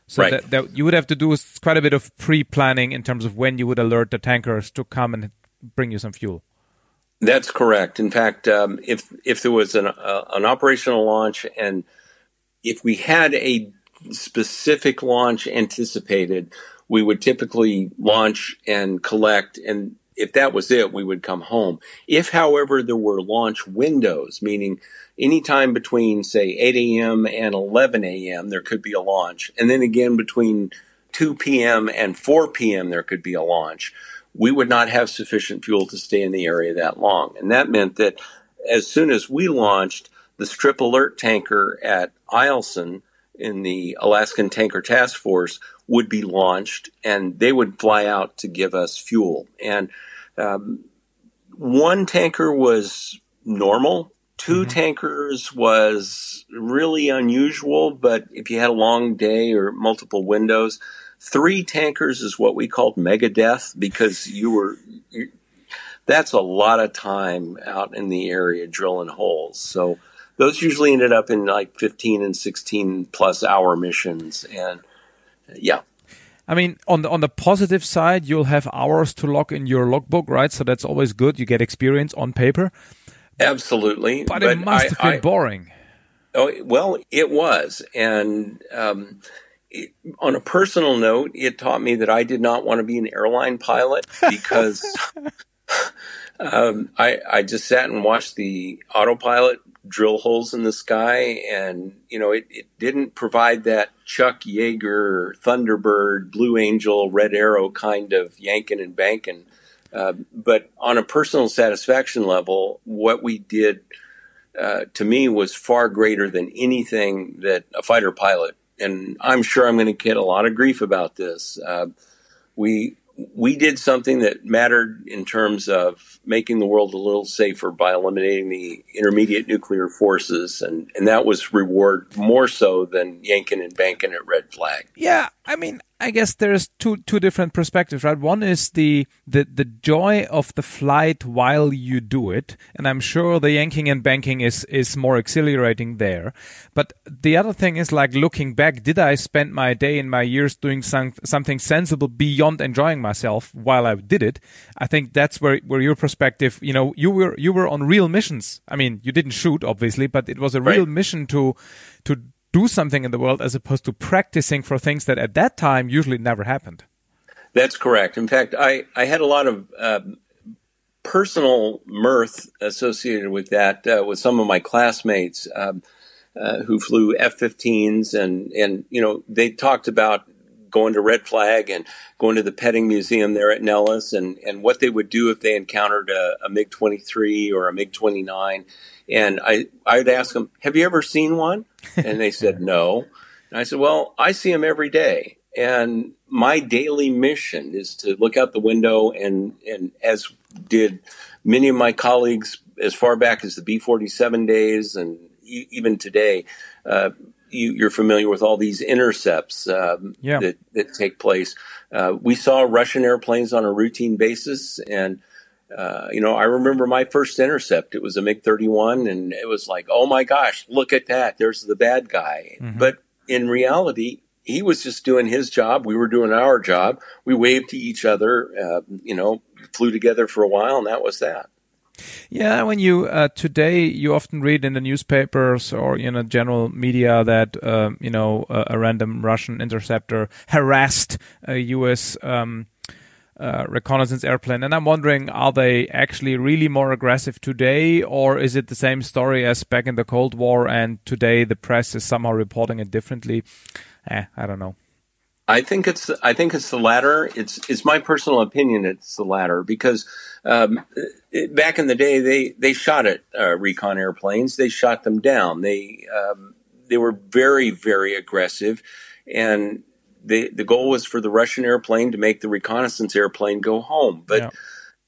So right. that, that you would have to do quite a bit of pre-planning in terms of when you would alert the tankers to come and bring you some fuel. That's correct. In fact, um, if if there was an uh, an operational launch and if we had a specific launch anticipated, we would typically launch and collect, and if that was it, we would come home. If, however, there were launch windows, meaning any time between, say, eight a.m. and eleven a.m., there could be a launch, and then again between two p.m. and four p.m., there could be a launch, we would not have sufficient fuel to stay in the area that long. And that meant that as soon as we launched, the Strip Alert tanker at Eielson in the Alaskan Tanker Task Force would be launched, and they would fly out to give us fuel. And um, one tanker was normal. Two mm-hmm. tankers was really unusual, but if you had a long day or multiple windows, three tankers is what we called mega death, because you were you, that's a lot of time out in the area drilling holes. So those usually ended up in like fifteen and sixteen plus hour missions. And yeah. I mean, on the, on the positive side, you'll have hours to log in your logbook, right? So that's always good. You get experience on paper. Absolutely. But, but it must I, have been I, boring. Oh, well, it was. And um, it, on a personal note, it taught me that I did not want to be an airline pilot because um, I, I just sat and watched the autopilot drill holes in the sky, and you know it, it didn't provide that Chuck Yeager, Thunderbird, Blue Angel, Red Arrow kind of yanking and banking. Uh, but on a personal satisfaction level, what we did uh, to me was far greater than anything that a fighter pilot. And I'm sure I'm going to get a lot of grief about this. Uh, we. We did something that mattered in terms of making the world a little safer by eliminating the intermediate nuclear forces. And, and that was reward more so than yanking and banking at Red Flag. Yeah. I mean, I guess there's two two different perspectives, right? One is the, the, the joy of the flight while you do it. And I'm sure the yanking and banking is, is more exhilarating there. But the other thing is like looking back, did I spend my day and my years doing some, something sensible beyond enjoying myself while I did it? I think that's where, where your perspective, you know, you were you were on real missions. I mean, you didn't shoot, obviously, but it was a real right. mission to to do something in the world as opposed to practicing for things that at that time usually never happened. That's correct. In fact, I, I had a lot of um, personal mirth associated with that, uh, with some of my classmates um, uh, who flew F fifteens and, and, you know, they talked about going to Red Flag and going to the petting museum there at Nellis and, and what they would do if they encountered a, a MiG twenty-three or a MiG twenty-nine. And I, I'd ask them, have you ever seen one? And they said, no. And I said, well, I see them every day. And my daily mission is to look out the window and, and as did many of my colleagues as far back as the B forty-seven days and e- even today, uh, you, you're familiar with all these intercepts uh, yeah. that, that take place. Uh, we saw Russian airplanes on a routine basis. And, uh, you know, I remember my first intercept. It was a MiG thirty-one, and it was like, oh, my gosh, look at that. There's the bad guy. Mm-hmm. But in reality, he was just doing his job. We were doing our job. We waved to each other, uh, you know, flew together for a while, and that was that. Yeah, when you uh, today you often read in the newspapers or you know general media that uh, you know a, a random Russian interceptor harassed a U S um, uh, reconnaissance airplane, and I'm wondering, are they actually really more aggressive today, or is it the same story as back in the Cold War, and today the press is somehow reporting it differently? Eh, I don't know. I think it's I think it's the latter. It's it's my personal opinion. It's the latter because um, it, back in the day they they shot at uh, recon airplanes. They shot them down. They um, they were very very aggressive, and the the goal was for the Russian airplane to make the reconnaissance airplane go home. But yeah.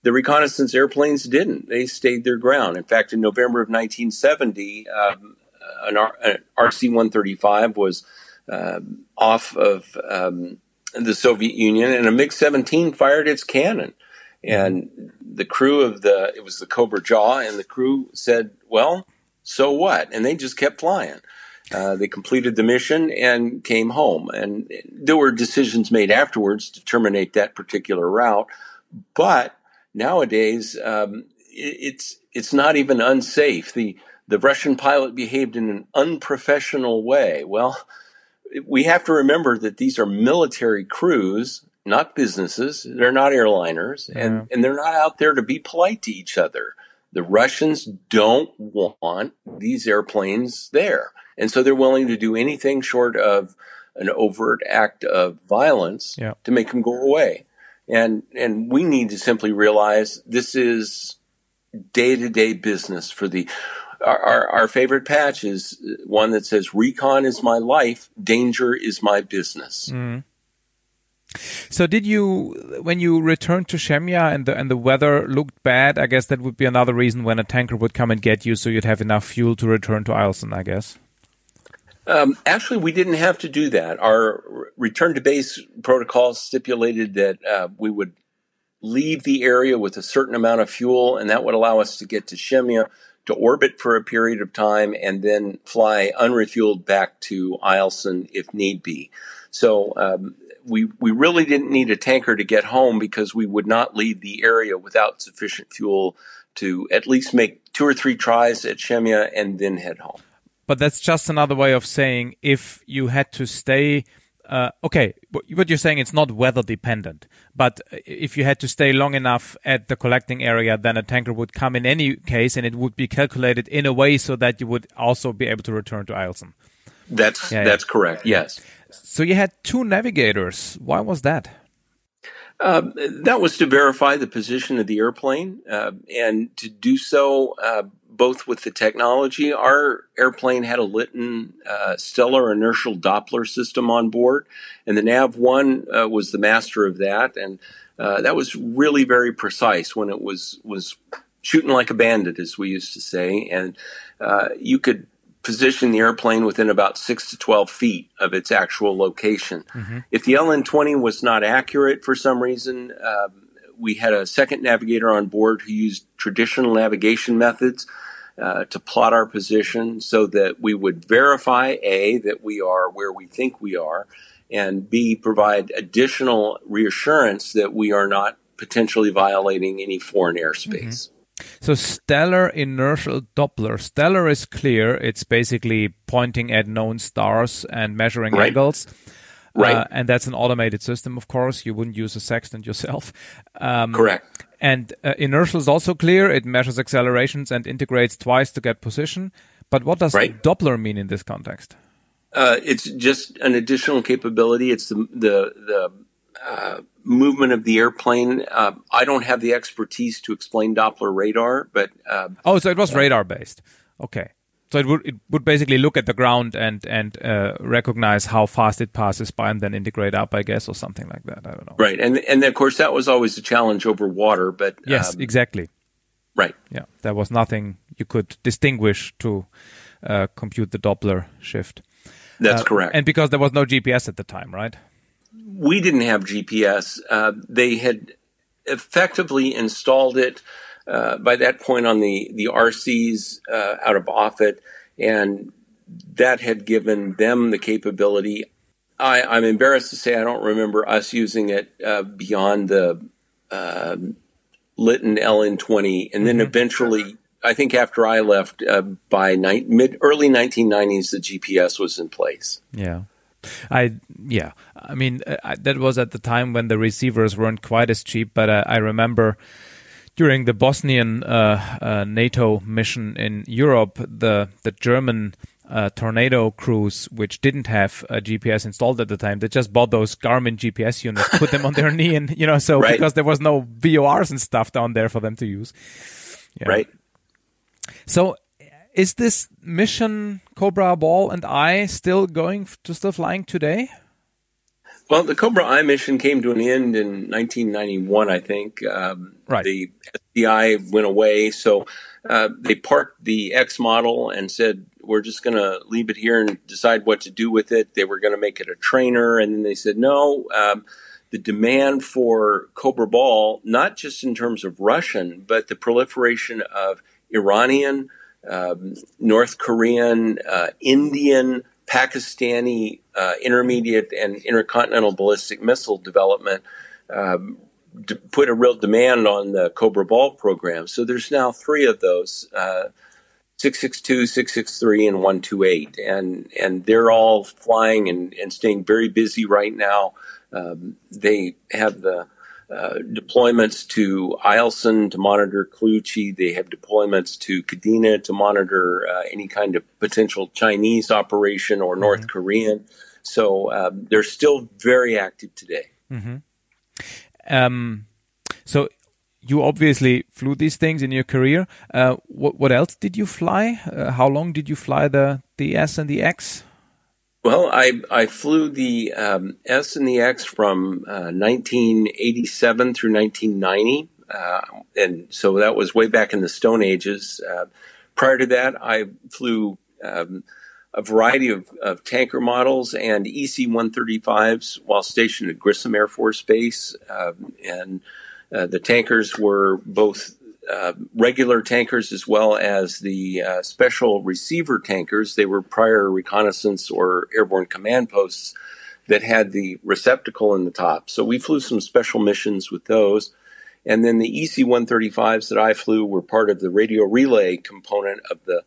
the reconnaissance airplanes didn't. They stayed their ground. In fact, in November of nineteen seventy, um, an, R- an R C one thirty-five was Uh, off of um, the Soviet Union, and a MiG seventeen fired its cannon. And the crew of the, it was the Cobra Jaw, and the crew said, well, so what? And they just kept flying. Uh, they completed the mission and came home. And there were decisions made afterwards to terminate that particular route. But nowadays, um, it, it's it's not even unsafe. The, the Russian pilot behaved in an unprofessional way. Well, we have to remember that these are military crews, not businesses. They're not airliners, and, yeah. and they're not out there to be polite to each other. The Russians don't want these airplanes there. And so they're willing to do anything short of an overt act of violence yeah. to make them go away. And and we need to simply realize this is day-to-day business for the Our, our, our favorite patch is one that says, recon is my life, danger is my business. Mm. So did you, when you returned to Shemya and the, and the weather looked bad, I guess that would be another reason when a tanker would come and get you so you'd have enough fuel to return to Eielson, I guess. Um, actually, we didn't have to do that. Our return to base protocol stipulated that uh, we would leave the area with a certain amount of fuel, and that would allow us to get to Shemya, to orbit for a period of time, and then fly unrefueled back to Eielson if need be. So um, we we really didn't need a tanker to get home because we would not leave the area without sufficient fuel to at least make two or three tries at Shemya and then head home. But that's just another way of saying if you had to stay... Uh, okay, what you're saying, it's not weather dependent, but if you had to stay long enough at the collecting area, then a tanker would come in any case, and it would be calculated in a way so that you would also be able to return to Eielson. That's yeah, that's yeah. correct, yes. So you had two navigators. Why was that? Uh, that was to verify the position of the airplane, uh, and to do so uh, both with the technology. Our airplane had a Litton uh, stellar inertial Doppler system on board, and the Nav one uh, was the master of that, and uh, that was really very precise when it was, was shooting like a bandit, as we used to say, and uh, you could position the airplane within about six to twelve feet of its actual location. Mm-hmm. If the L N twenty was not accurate for some reason, um, we had a second navigator on board who used traditional navigation methods uh, to plot our position so that we would verify, A, that we are where we think we are, and B, provide additional reassurance that we are not potentially violating any foreign airspace. Mm-hmm. So stellar inertial Doppler. Stellar is clear. It's basically pointing at known stars and measuring right. angles. Right. Uh, and that's an automated system, of course. You wouldn't use a sextant yourself. Um, Correct. And uh, inertial is also clear. It measures accelerations and integrates twice to get position. But what does right. Doppler mean in this context? Uh, it's just an additional capability. It's the the... the Uh, movement of the airplane. Uh, I don't have the expertise to explain Doppler radar, but uh, oh, so it was uh, radar based. Okay, so it would it would basically look at the ground and and uh, recognize how fast it passes by, and then integrate up, I guess, or something like that. I don't know. Right, and and of course that was always a challenge over water. But yes, um, exactly. Right. Yeah, there was nothing you could distinguish to uh, compute the Doppler shift. That's uh, correct. And because there was no G P S at the time, right? We didn't have G P S. Uh, they had effectively installed it uh, by that point on the, the R Cs uh, out of Offutt, and that had given them the capability. I, I'm embarrassed to say I don't remember us using it uh, beyond the uh, Litton L N twenty, and then mm-hmm. eventually, I think after I left, uh, by ni- mid early nineteen nineties, the G P S was in place. Yeah. I yeah, I mean uh, that was at the time when the receivers weren't quite as cheap. But uh, I remember during the Bosnian uh, uh, NATO mission in Europe, the the German uh, Tornado crews, which didn't have a G P S installed at the time, they just bought those Garmin G P S units, put them on their knee, and you know, so right. because there was no V O Rs and stuff down there for them to use. Yeah. Right. So. Is this mission Cobra Ball and Eye still going to still flying today? Well, the Cobra Eye mission came to an end in nineteen ninety-one, I think. Um, right. The S D I went away, so uh, they parked the X model and said, "We're just going to leave it here and decide what to do with it." They were going to make it a trainer, and then they said, "No." Um, the demand for Cobra Ball, not just in terms of Russian, but the proliferation of Iranian. Um, North Korean, uh, Indian, Pakistani, uh, intermediate and intercontinental ballistic missile development um, d- put a real demand on the Cobra Ball program. So there's now three of those, uh, six six two, six six three, and one two eight. And, and they're all flying and, and staying very busy right now. Um, they have the Uh, deployments to Eielson to monitor Klyuchi. They have deployments to Kadena to monitor uh, any kind of potential Chinese operation or North mm-hmm. Korean. So uh, they're still very active today. Mm-hmm. Um, so you obviously flew these things in your career. Uh, what, what else did you fly? Uh, how long did you fly the, the S and the X? Well, I, I flew the um, S and the X from uh, nineteen eighty-seven through nineteen ninety, uh, and so that was way back in the Stone Ages. Uh, prior to that, I flew um, a variety of, of tanker models and E C one thirty-fives while stationed at Grissom Air Force Base, um, and uh, the tankers were both Uh, regular tankers as well as the uh, special receiver tankers. They were prior reconnaissance or airborne command posts that had the receptacle in the top. So we flew some special missions with those. And then the E C one thirty-fives that I flew were part of the radio relay component of the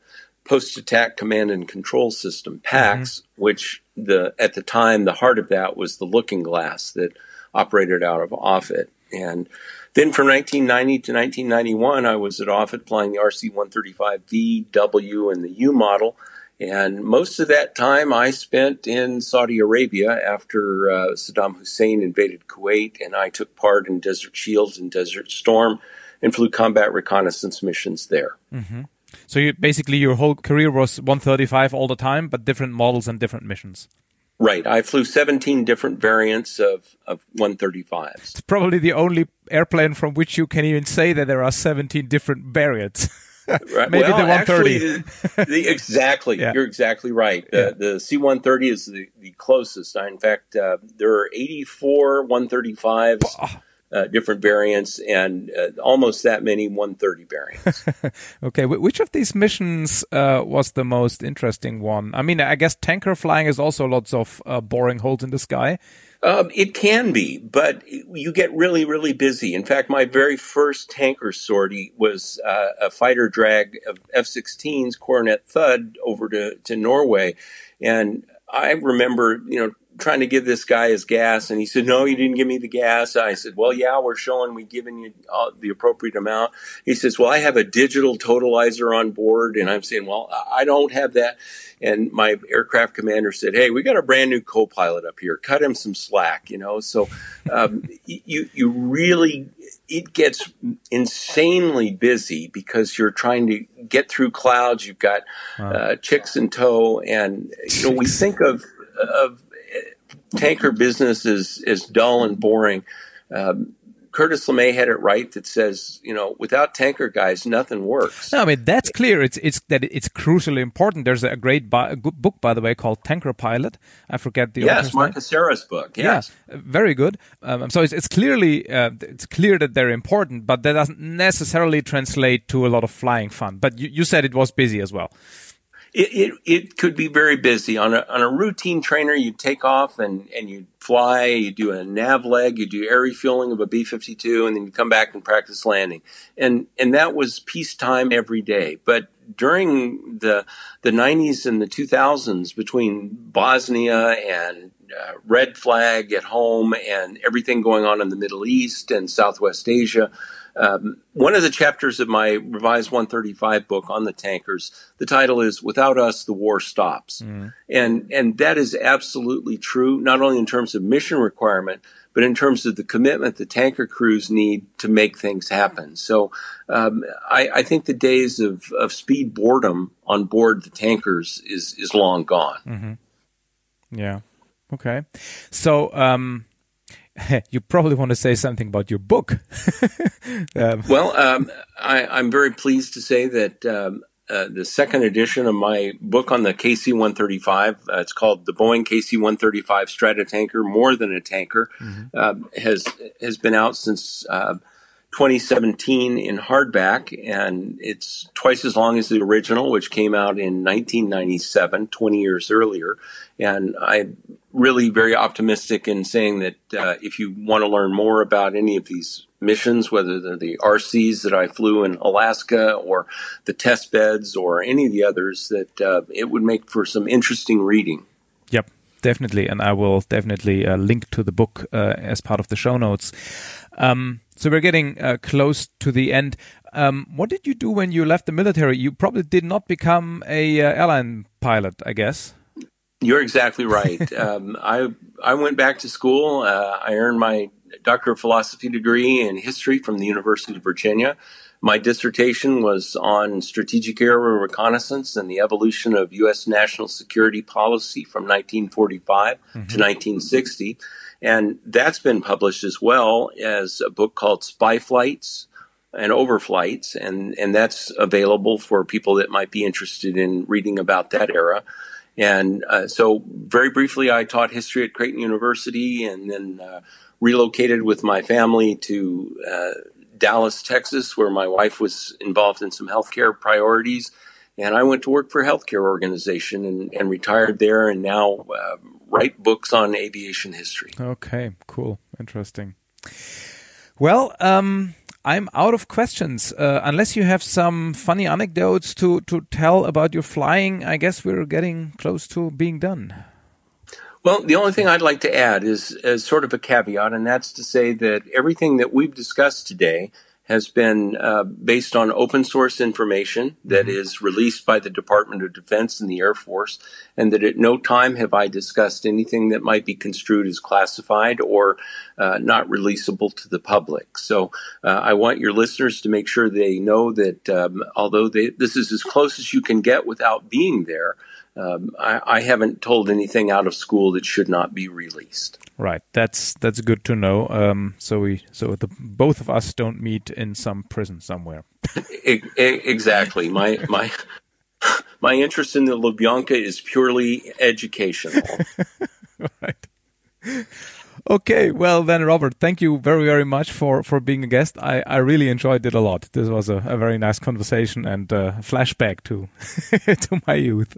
Post-Attack Command and Control System, PACS, mm-hmm. which the at the time, the heart of that was the Looking Glass that operated out of Offutt. And then from nineteen ninety to nineteen ninety-one, I was at Offutt flying the R C one thirty-five V, W, and the U model. And most of that time I spent in Saudi Arabia after uh, Saddam Hussein invaded Kuwait, and I took part in Desert Shield and Desert Storm and flew combat reconnaissance missions there. Mm-hmm. So you, basically your whole career was one thirty-five all the time, but different models and different missions. Right. I flew seventeen different variants of, of one thirty-fives. It's probably the only airplane from which you can even say that there are seventeen different variants. Right. Maybe well, the one thirty. Actually, the, the, exactly. Yeah. You're exactly right. The, yeah. the C one thirty is the, the closest. In fact, uh, there are eighty-four one thirty-fives. Oh. Uh, different variants, and uh, almost that many one thirty variants. Okay, which of these missions uh, was the most interesting one? I mean, I guess tanker flying is also lots of uh, boring holes in the sky. Um, it can be, but you get really, really busy. In fact, my very first tanker sortie was uh, a fighter drag of F sixteens, Coronet Thud, over to, to Norway. And I remember, you know, trying to give this guy his gas, and he said, "No, you didn't give me the gas." I said, "Well, yeah, we're showing we've given you uh, the appropriate amount." He says, "Well, I have a digital totalizer on board," and I'm saying, "Well, I don't have that." And my aircraft commander said, "Hey, we got a brand new co-pilot up here. Cut him some slack, you know." So um, you you really it gets insanely busy because you're trying to get through clouds. You've got wow. uh, chicks in tow, and you know we think of of tanker business is, is dull and boring. Um, Curtis LeMay had it right that says, you know, without tanker guys, nothing works. No, I mean, that's clear. It's it's that it's crucially important. There's a great bi- book, by the way, called Tanker Pilot. I forget the yes, author's Mark Acera's book. Yes, yeah, very good. Um, so it's, it's clearly uh, it's clear that they're important, but that doesn't necessarily translate to a lot of flying fun. But you, you said it was busy as well. It, it it could be very busy. On a on a routine trainer, you take off and, and you fly, you do a nav leg, you do air refueling of a B fifty-two, and then you come back and practice landing. And and that was peacetime every day. But during the the nineties and the two thousands, between Bosnia and uh, Red Flag at home and everything going on in the Middle East and Southwest Asia, Um, one of the chapters of my revised one thirty-five book on the tankers, the title is "Without Us, the War Stops." Mm. And, and that is absolutely true, not only in terms of mission requirement, but in terms of the commitment the tanker crews need to make things happen. So um, I, I think the days of, of speed boredom on board the tankers is, is long gone. Mm-hmm. Yeah. Okay. So... Um... You probably want to say something about your book. um. Well, um, I, I'm very pleased to say that um, uh, the second edition of my book on the K C one thirty-five, uh, it's called The Boeing K C one thirty-five Stratotanker, More Than a Tanker, mm-hmm. uh, has has been out since uh, twenty seventeen in hardback, and it's twice as long as the original, which came out in nineteen ninety-seven, twenty years earlier. And I'm really very optimistic in saying that uh, if you want to learn more about any of these missions, whether they're the R Cs that I flew in Alaska or the test beds or any of the others, that uh, it would make for some interesting reading. Yep, definitely. And I will definitely uh, link to the book uh, as part of the show notes. Um, so we're getting uh, close to the end. Um, what did you do when you left the military? You probably did not become a uh, airline pilot, I guess. You're exactly right. um, I I went back to school. Uh, I earned my Doctor of Philosophy degree in history from the University of Virginia. My dissertation was on strategic aerial reconnaissance and the evolution of U S national security policy from nineteen forty-five mm-hmm. to nineteen sixty. And that's been published as well as a book called Spy Flights and Overflights. And, and that's available for people that might be interested in reading about that era. And uh, so very briefly, I taught history at Creighton University and then uh, relocated with my family to uh, Dallas, Texas, where my wife was involved in some healthcare priorities. And I went to work for a healthcare organization and, and retired there and now uh, write books on aviation history. Okay, cool. Interesting. Well, um... I'm out of questions. Uh, unless you have some funny anecdotes to, to tell about your flying, I guess we're getting close to being done. Well, the only thing I'd like to add is, is sort of a caveat, and that's to say that everything that we've discussed today has been uh, based on open source information that mm-hmm. is released by the Department of Defense and the Air Force, and that at no time have I discussed anything that might be construed as classified or uh, not releasable to the public. So uh, I want your listeners to make sure they know that um, although they, this is as close as you can get without being there, Um, I, I haven't told anything out of school that should not be released. Right, that's that's good to know. Um, so we so the both of us don't meet in some prison somewhere. e- e- exactly. My my my interest in the Lubyanka is purely educational. Right. Okay. Well, then, Robert, thank you very very much for for being a guest. I, I really enjoyed it a lot. This was a, a very nice conversation and a flashback to to my youth.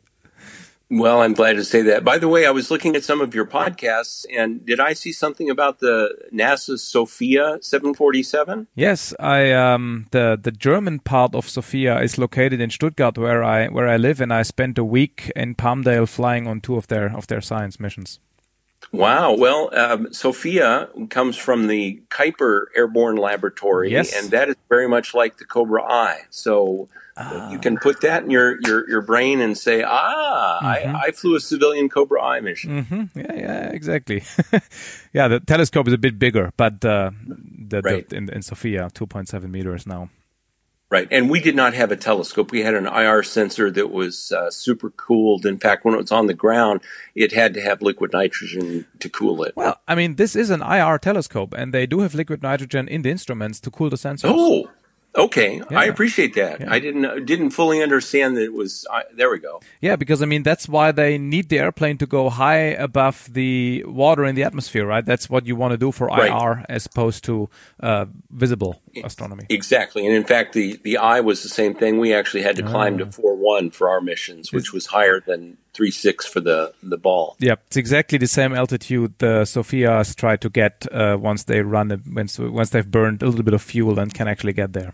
Well, I'm glad to say that. By the way, I was looking at some of your podcasts, and did I see something about the NASA Sofia seven forty-seven? Yes, I um, the the German part of Sofia is located in Stuttgart, where I where I live, and I spent a week in Palmdale flying on two of their of their science missions. Wow. Well, um, Sophia comes from the Kuiper Airborne Laboratory, yes. And that is very much like the Cobra Eye. So ah. you can put that in your, your, your brain and say, ah, mm-hmm. I, I flew a civilian Cobra Eye mission. Mm-hmm. Yeah, yeah, exactly. Yeah, the telescope is a bit bigger, but uh, the, right. the, in, in Sophia, two point seven meters now. Right. And we did not have a telescope. We had an I R sensor that was uh, super cooled. In fact, when it was on the ground, it had to have liquid nitrogen to cool it. Well, I mean, this is an I R telescope, and they do have liquid nitrogen in the instruments to cool the sensors. Oh, okay. Yeah. I appreciate that. Yeah. I didn't didn't fully understand that it was I, there we go. Yeah, because, I mean, that's why they need the airplane to go high above the water in the atmosphere, right? That's what you want to do for I R, right, as opposed to uh, visible astronomy. Exactly. And in fact, the, the eye was the same thing. We actually had to climb oh. to four one for our missions, which was higher than three six for the, the ball. Yep. It's exactly the same altitude the Sophias try to get uh, once they run, once, once they've burned a little bit of fuel and can actually get there.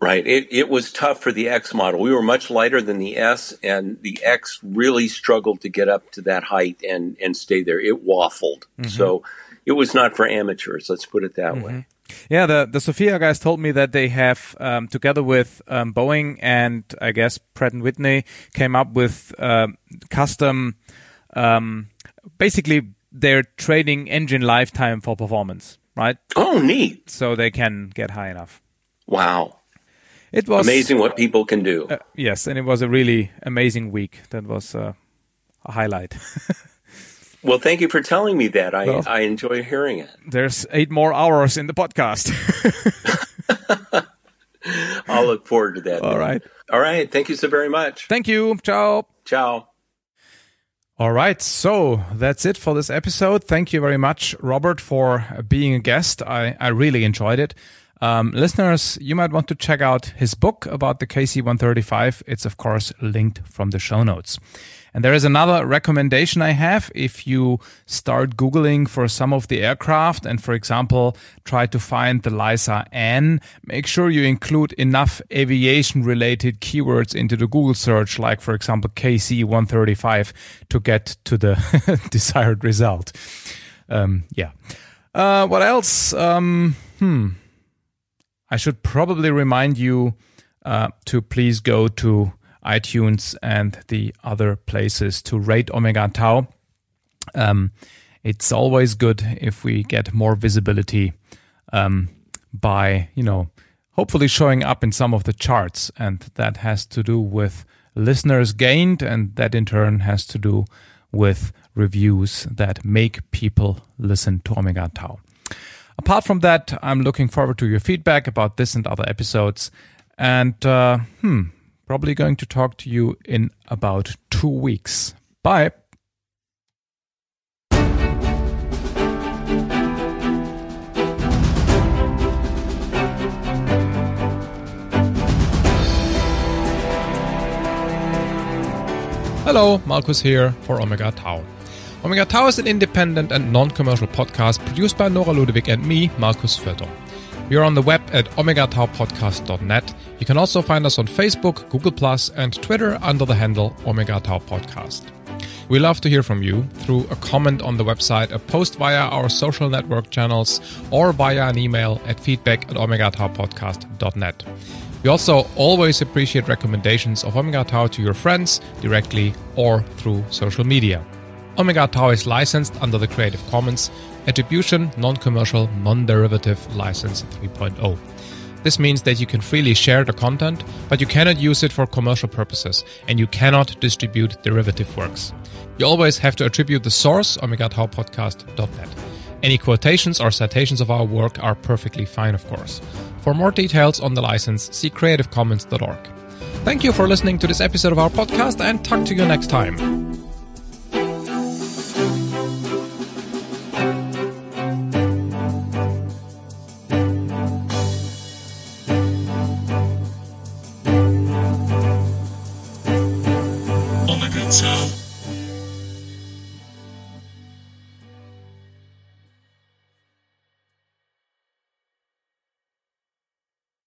Right. It, it was tough for the X model. We were much lighter than the S, and the X really struggled to get up to that height and, and stay there. It waffled. Mm-hmm. So it was not for amateurs, let's put it that mm-hmm. way. Yeah, the, the Sophia guys told me that they have, um, together with um, Boeing and I guess Pratt and Whitney, came up with uh, custom, um, basically they're trading engine lifetime for performance, right? Oh, neat. So they can get high enough. Wow. It was amazing what people can do. Uh, yes, and it was a really amazing week. That was uh, a highlight. Well, thank you for telling me that. I, well, I enjoy hearing it. There's eight more hours in the podcast. I'll look forward to that. All then. Right. All right. Thank you so very much. Thank you. Ciao. Ciao. All right, so that's it for this episode. Thank you very much, Robert, for being a guest. I, I really enjoyed it. Um, listeners, you might want to check out his book about the K C one thirty-five. It's, of course, linked from the show notes. And there is another recommendation I have. If you start Googling for some of the aircraft and, for example, try to find the L I S A N, make sure you include enough aviation-related keywords into the Google search, like, for example, K C one thirty-five, to get to the desired result. Um, yeah. Uh, what else? Um, hmm. I should probably remind you uh, to please go to iTunes and the other places to rate Omega Tau. Um, it's always good if we get more visibility um, by, you know, hopefully showing up in some of the charts. And that has to do with listeners gained, and that in turn has to do with reviews that make people listen to Omega Tau. Apart from that, I'm looking forward to your feedback about this and other episodes. And uh, hmm, probably going to talk to you in about two weeks. Bye. Hello, Markus here for Omega Tau. Omega Tau is an independent and non-commercial podcast produced by Nora Ludwig and me, Markus Vötter. We are on the web at omega tau podcast dot net. You can also find us on Facebook, Google plus, and Twitter under the handle Omega Tau Podcast. We love to hear from you through a comment on the website, a post via our social network channels, or via an email at feedback at omega tau podcast dot net. We also always appreciate recommendations of Omega Tau to your friends directly or through social media. Omega Tau is licensed under the Creative Commons Attribution, Non-Commercial, Non-Derivative License three point oh. This means that you can freely share the content, but you cannot use it for commercial purposes, and you cannot distribute derivative works. You always have to attribute the source, omega tau podcast dot net. Any quotations or citations of our work are perfectly fine, of course. For more details on the license, see creative commons dot org. Thank you for listening to this episode of our podcast, and talk to you next time.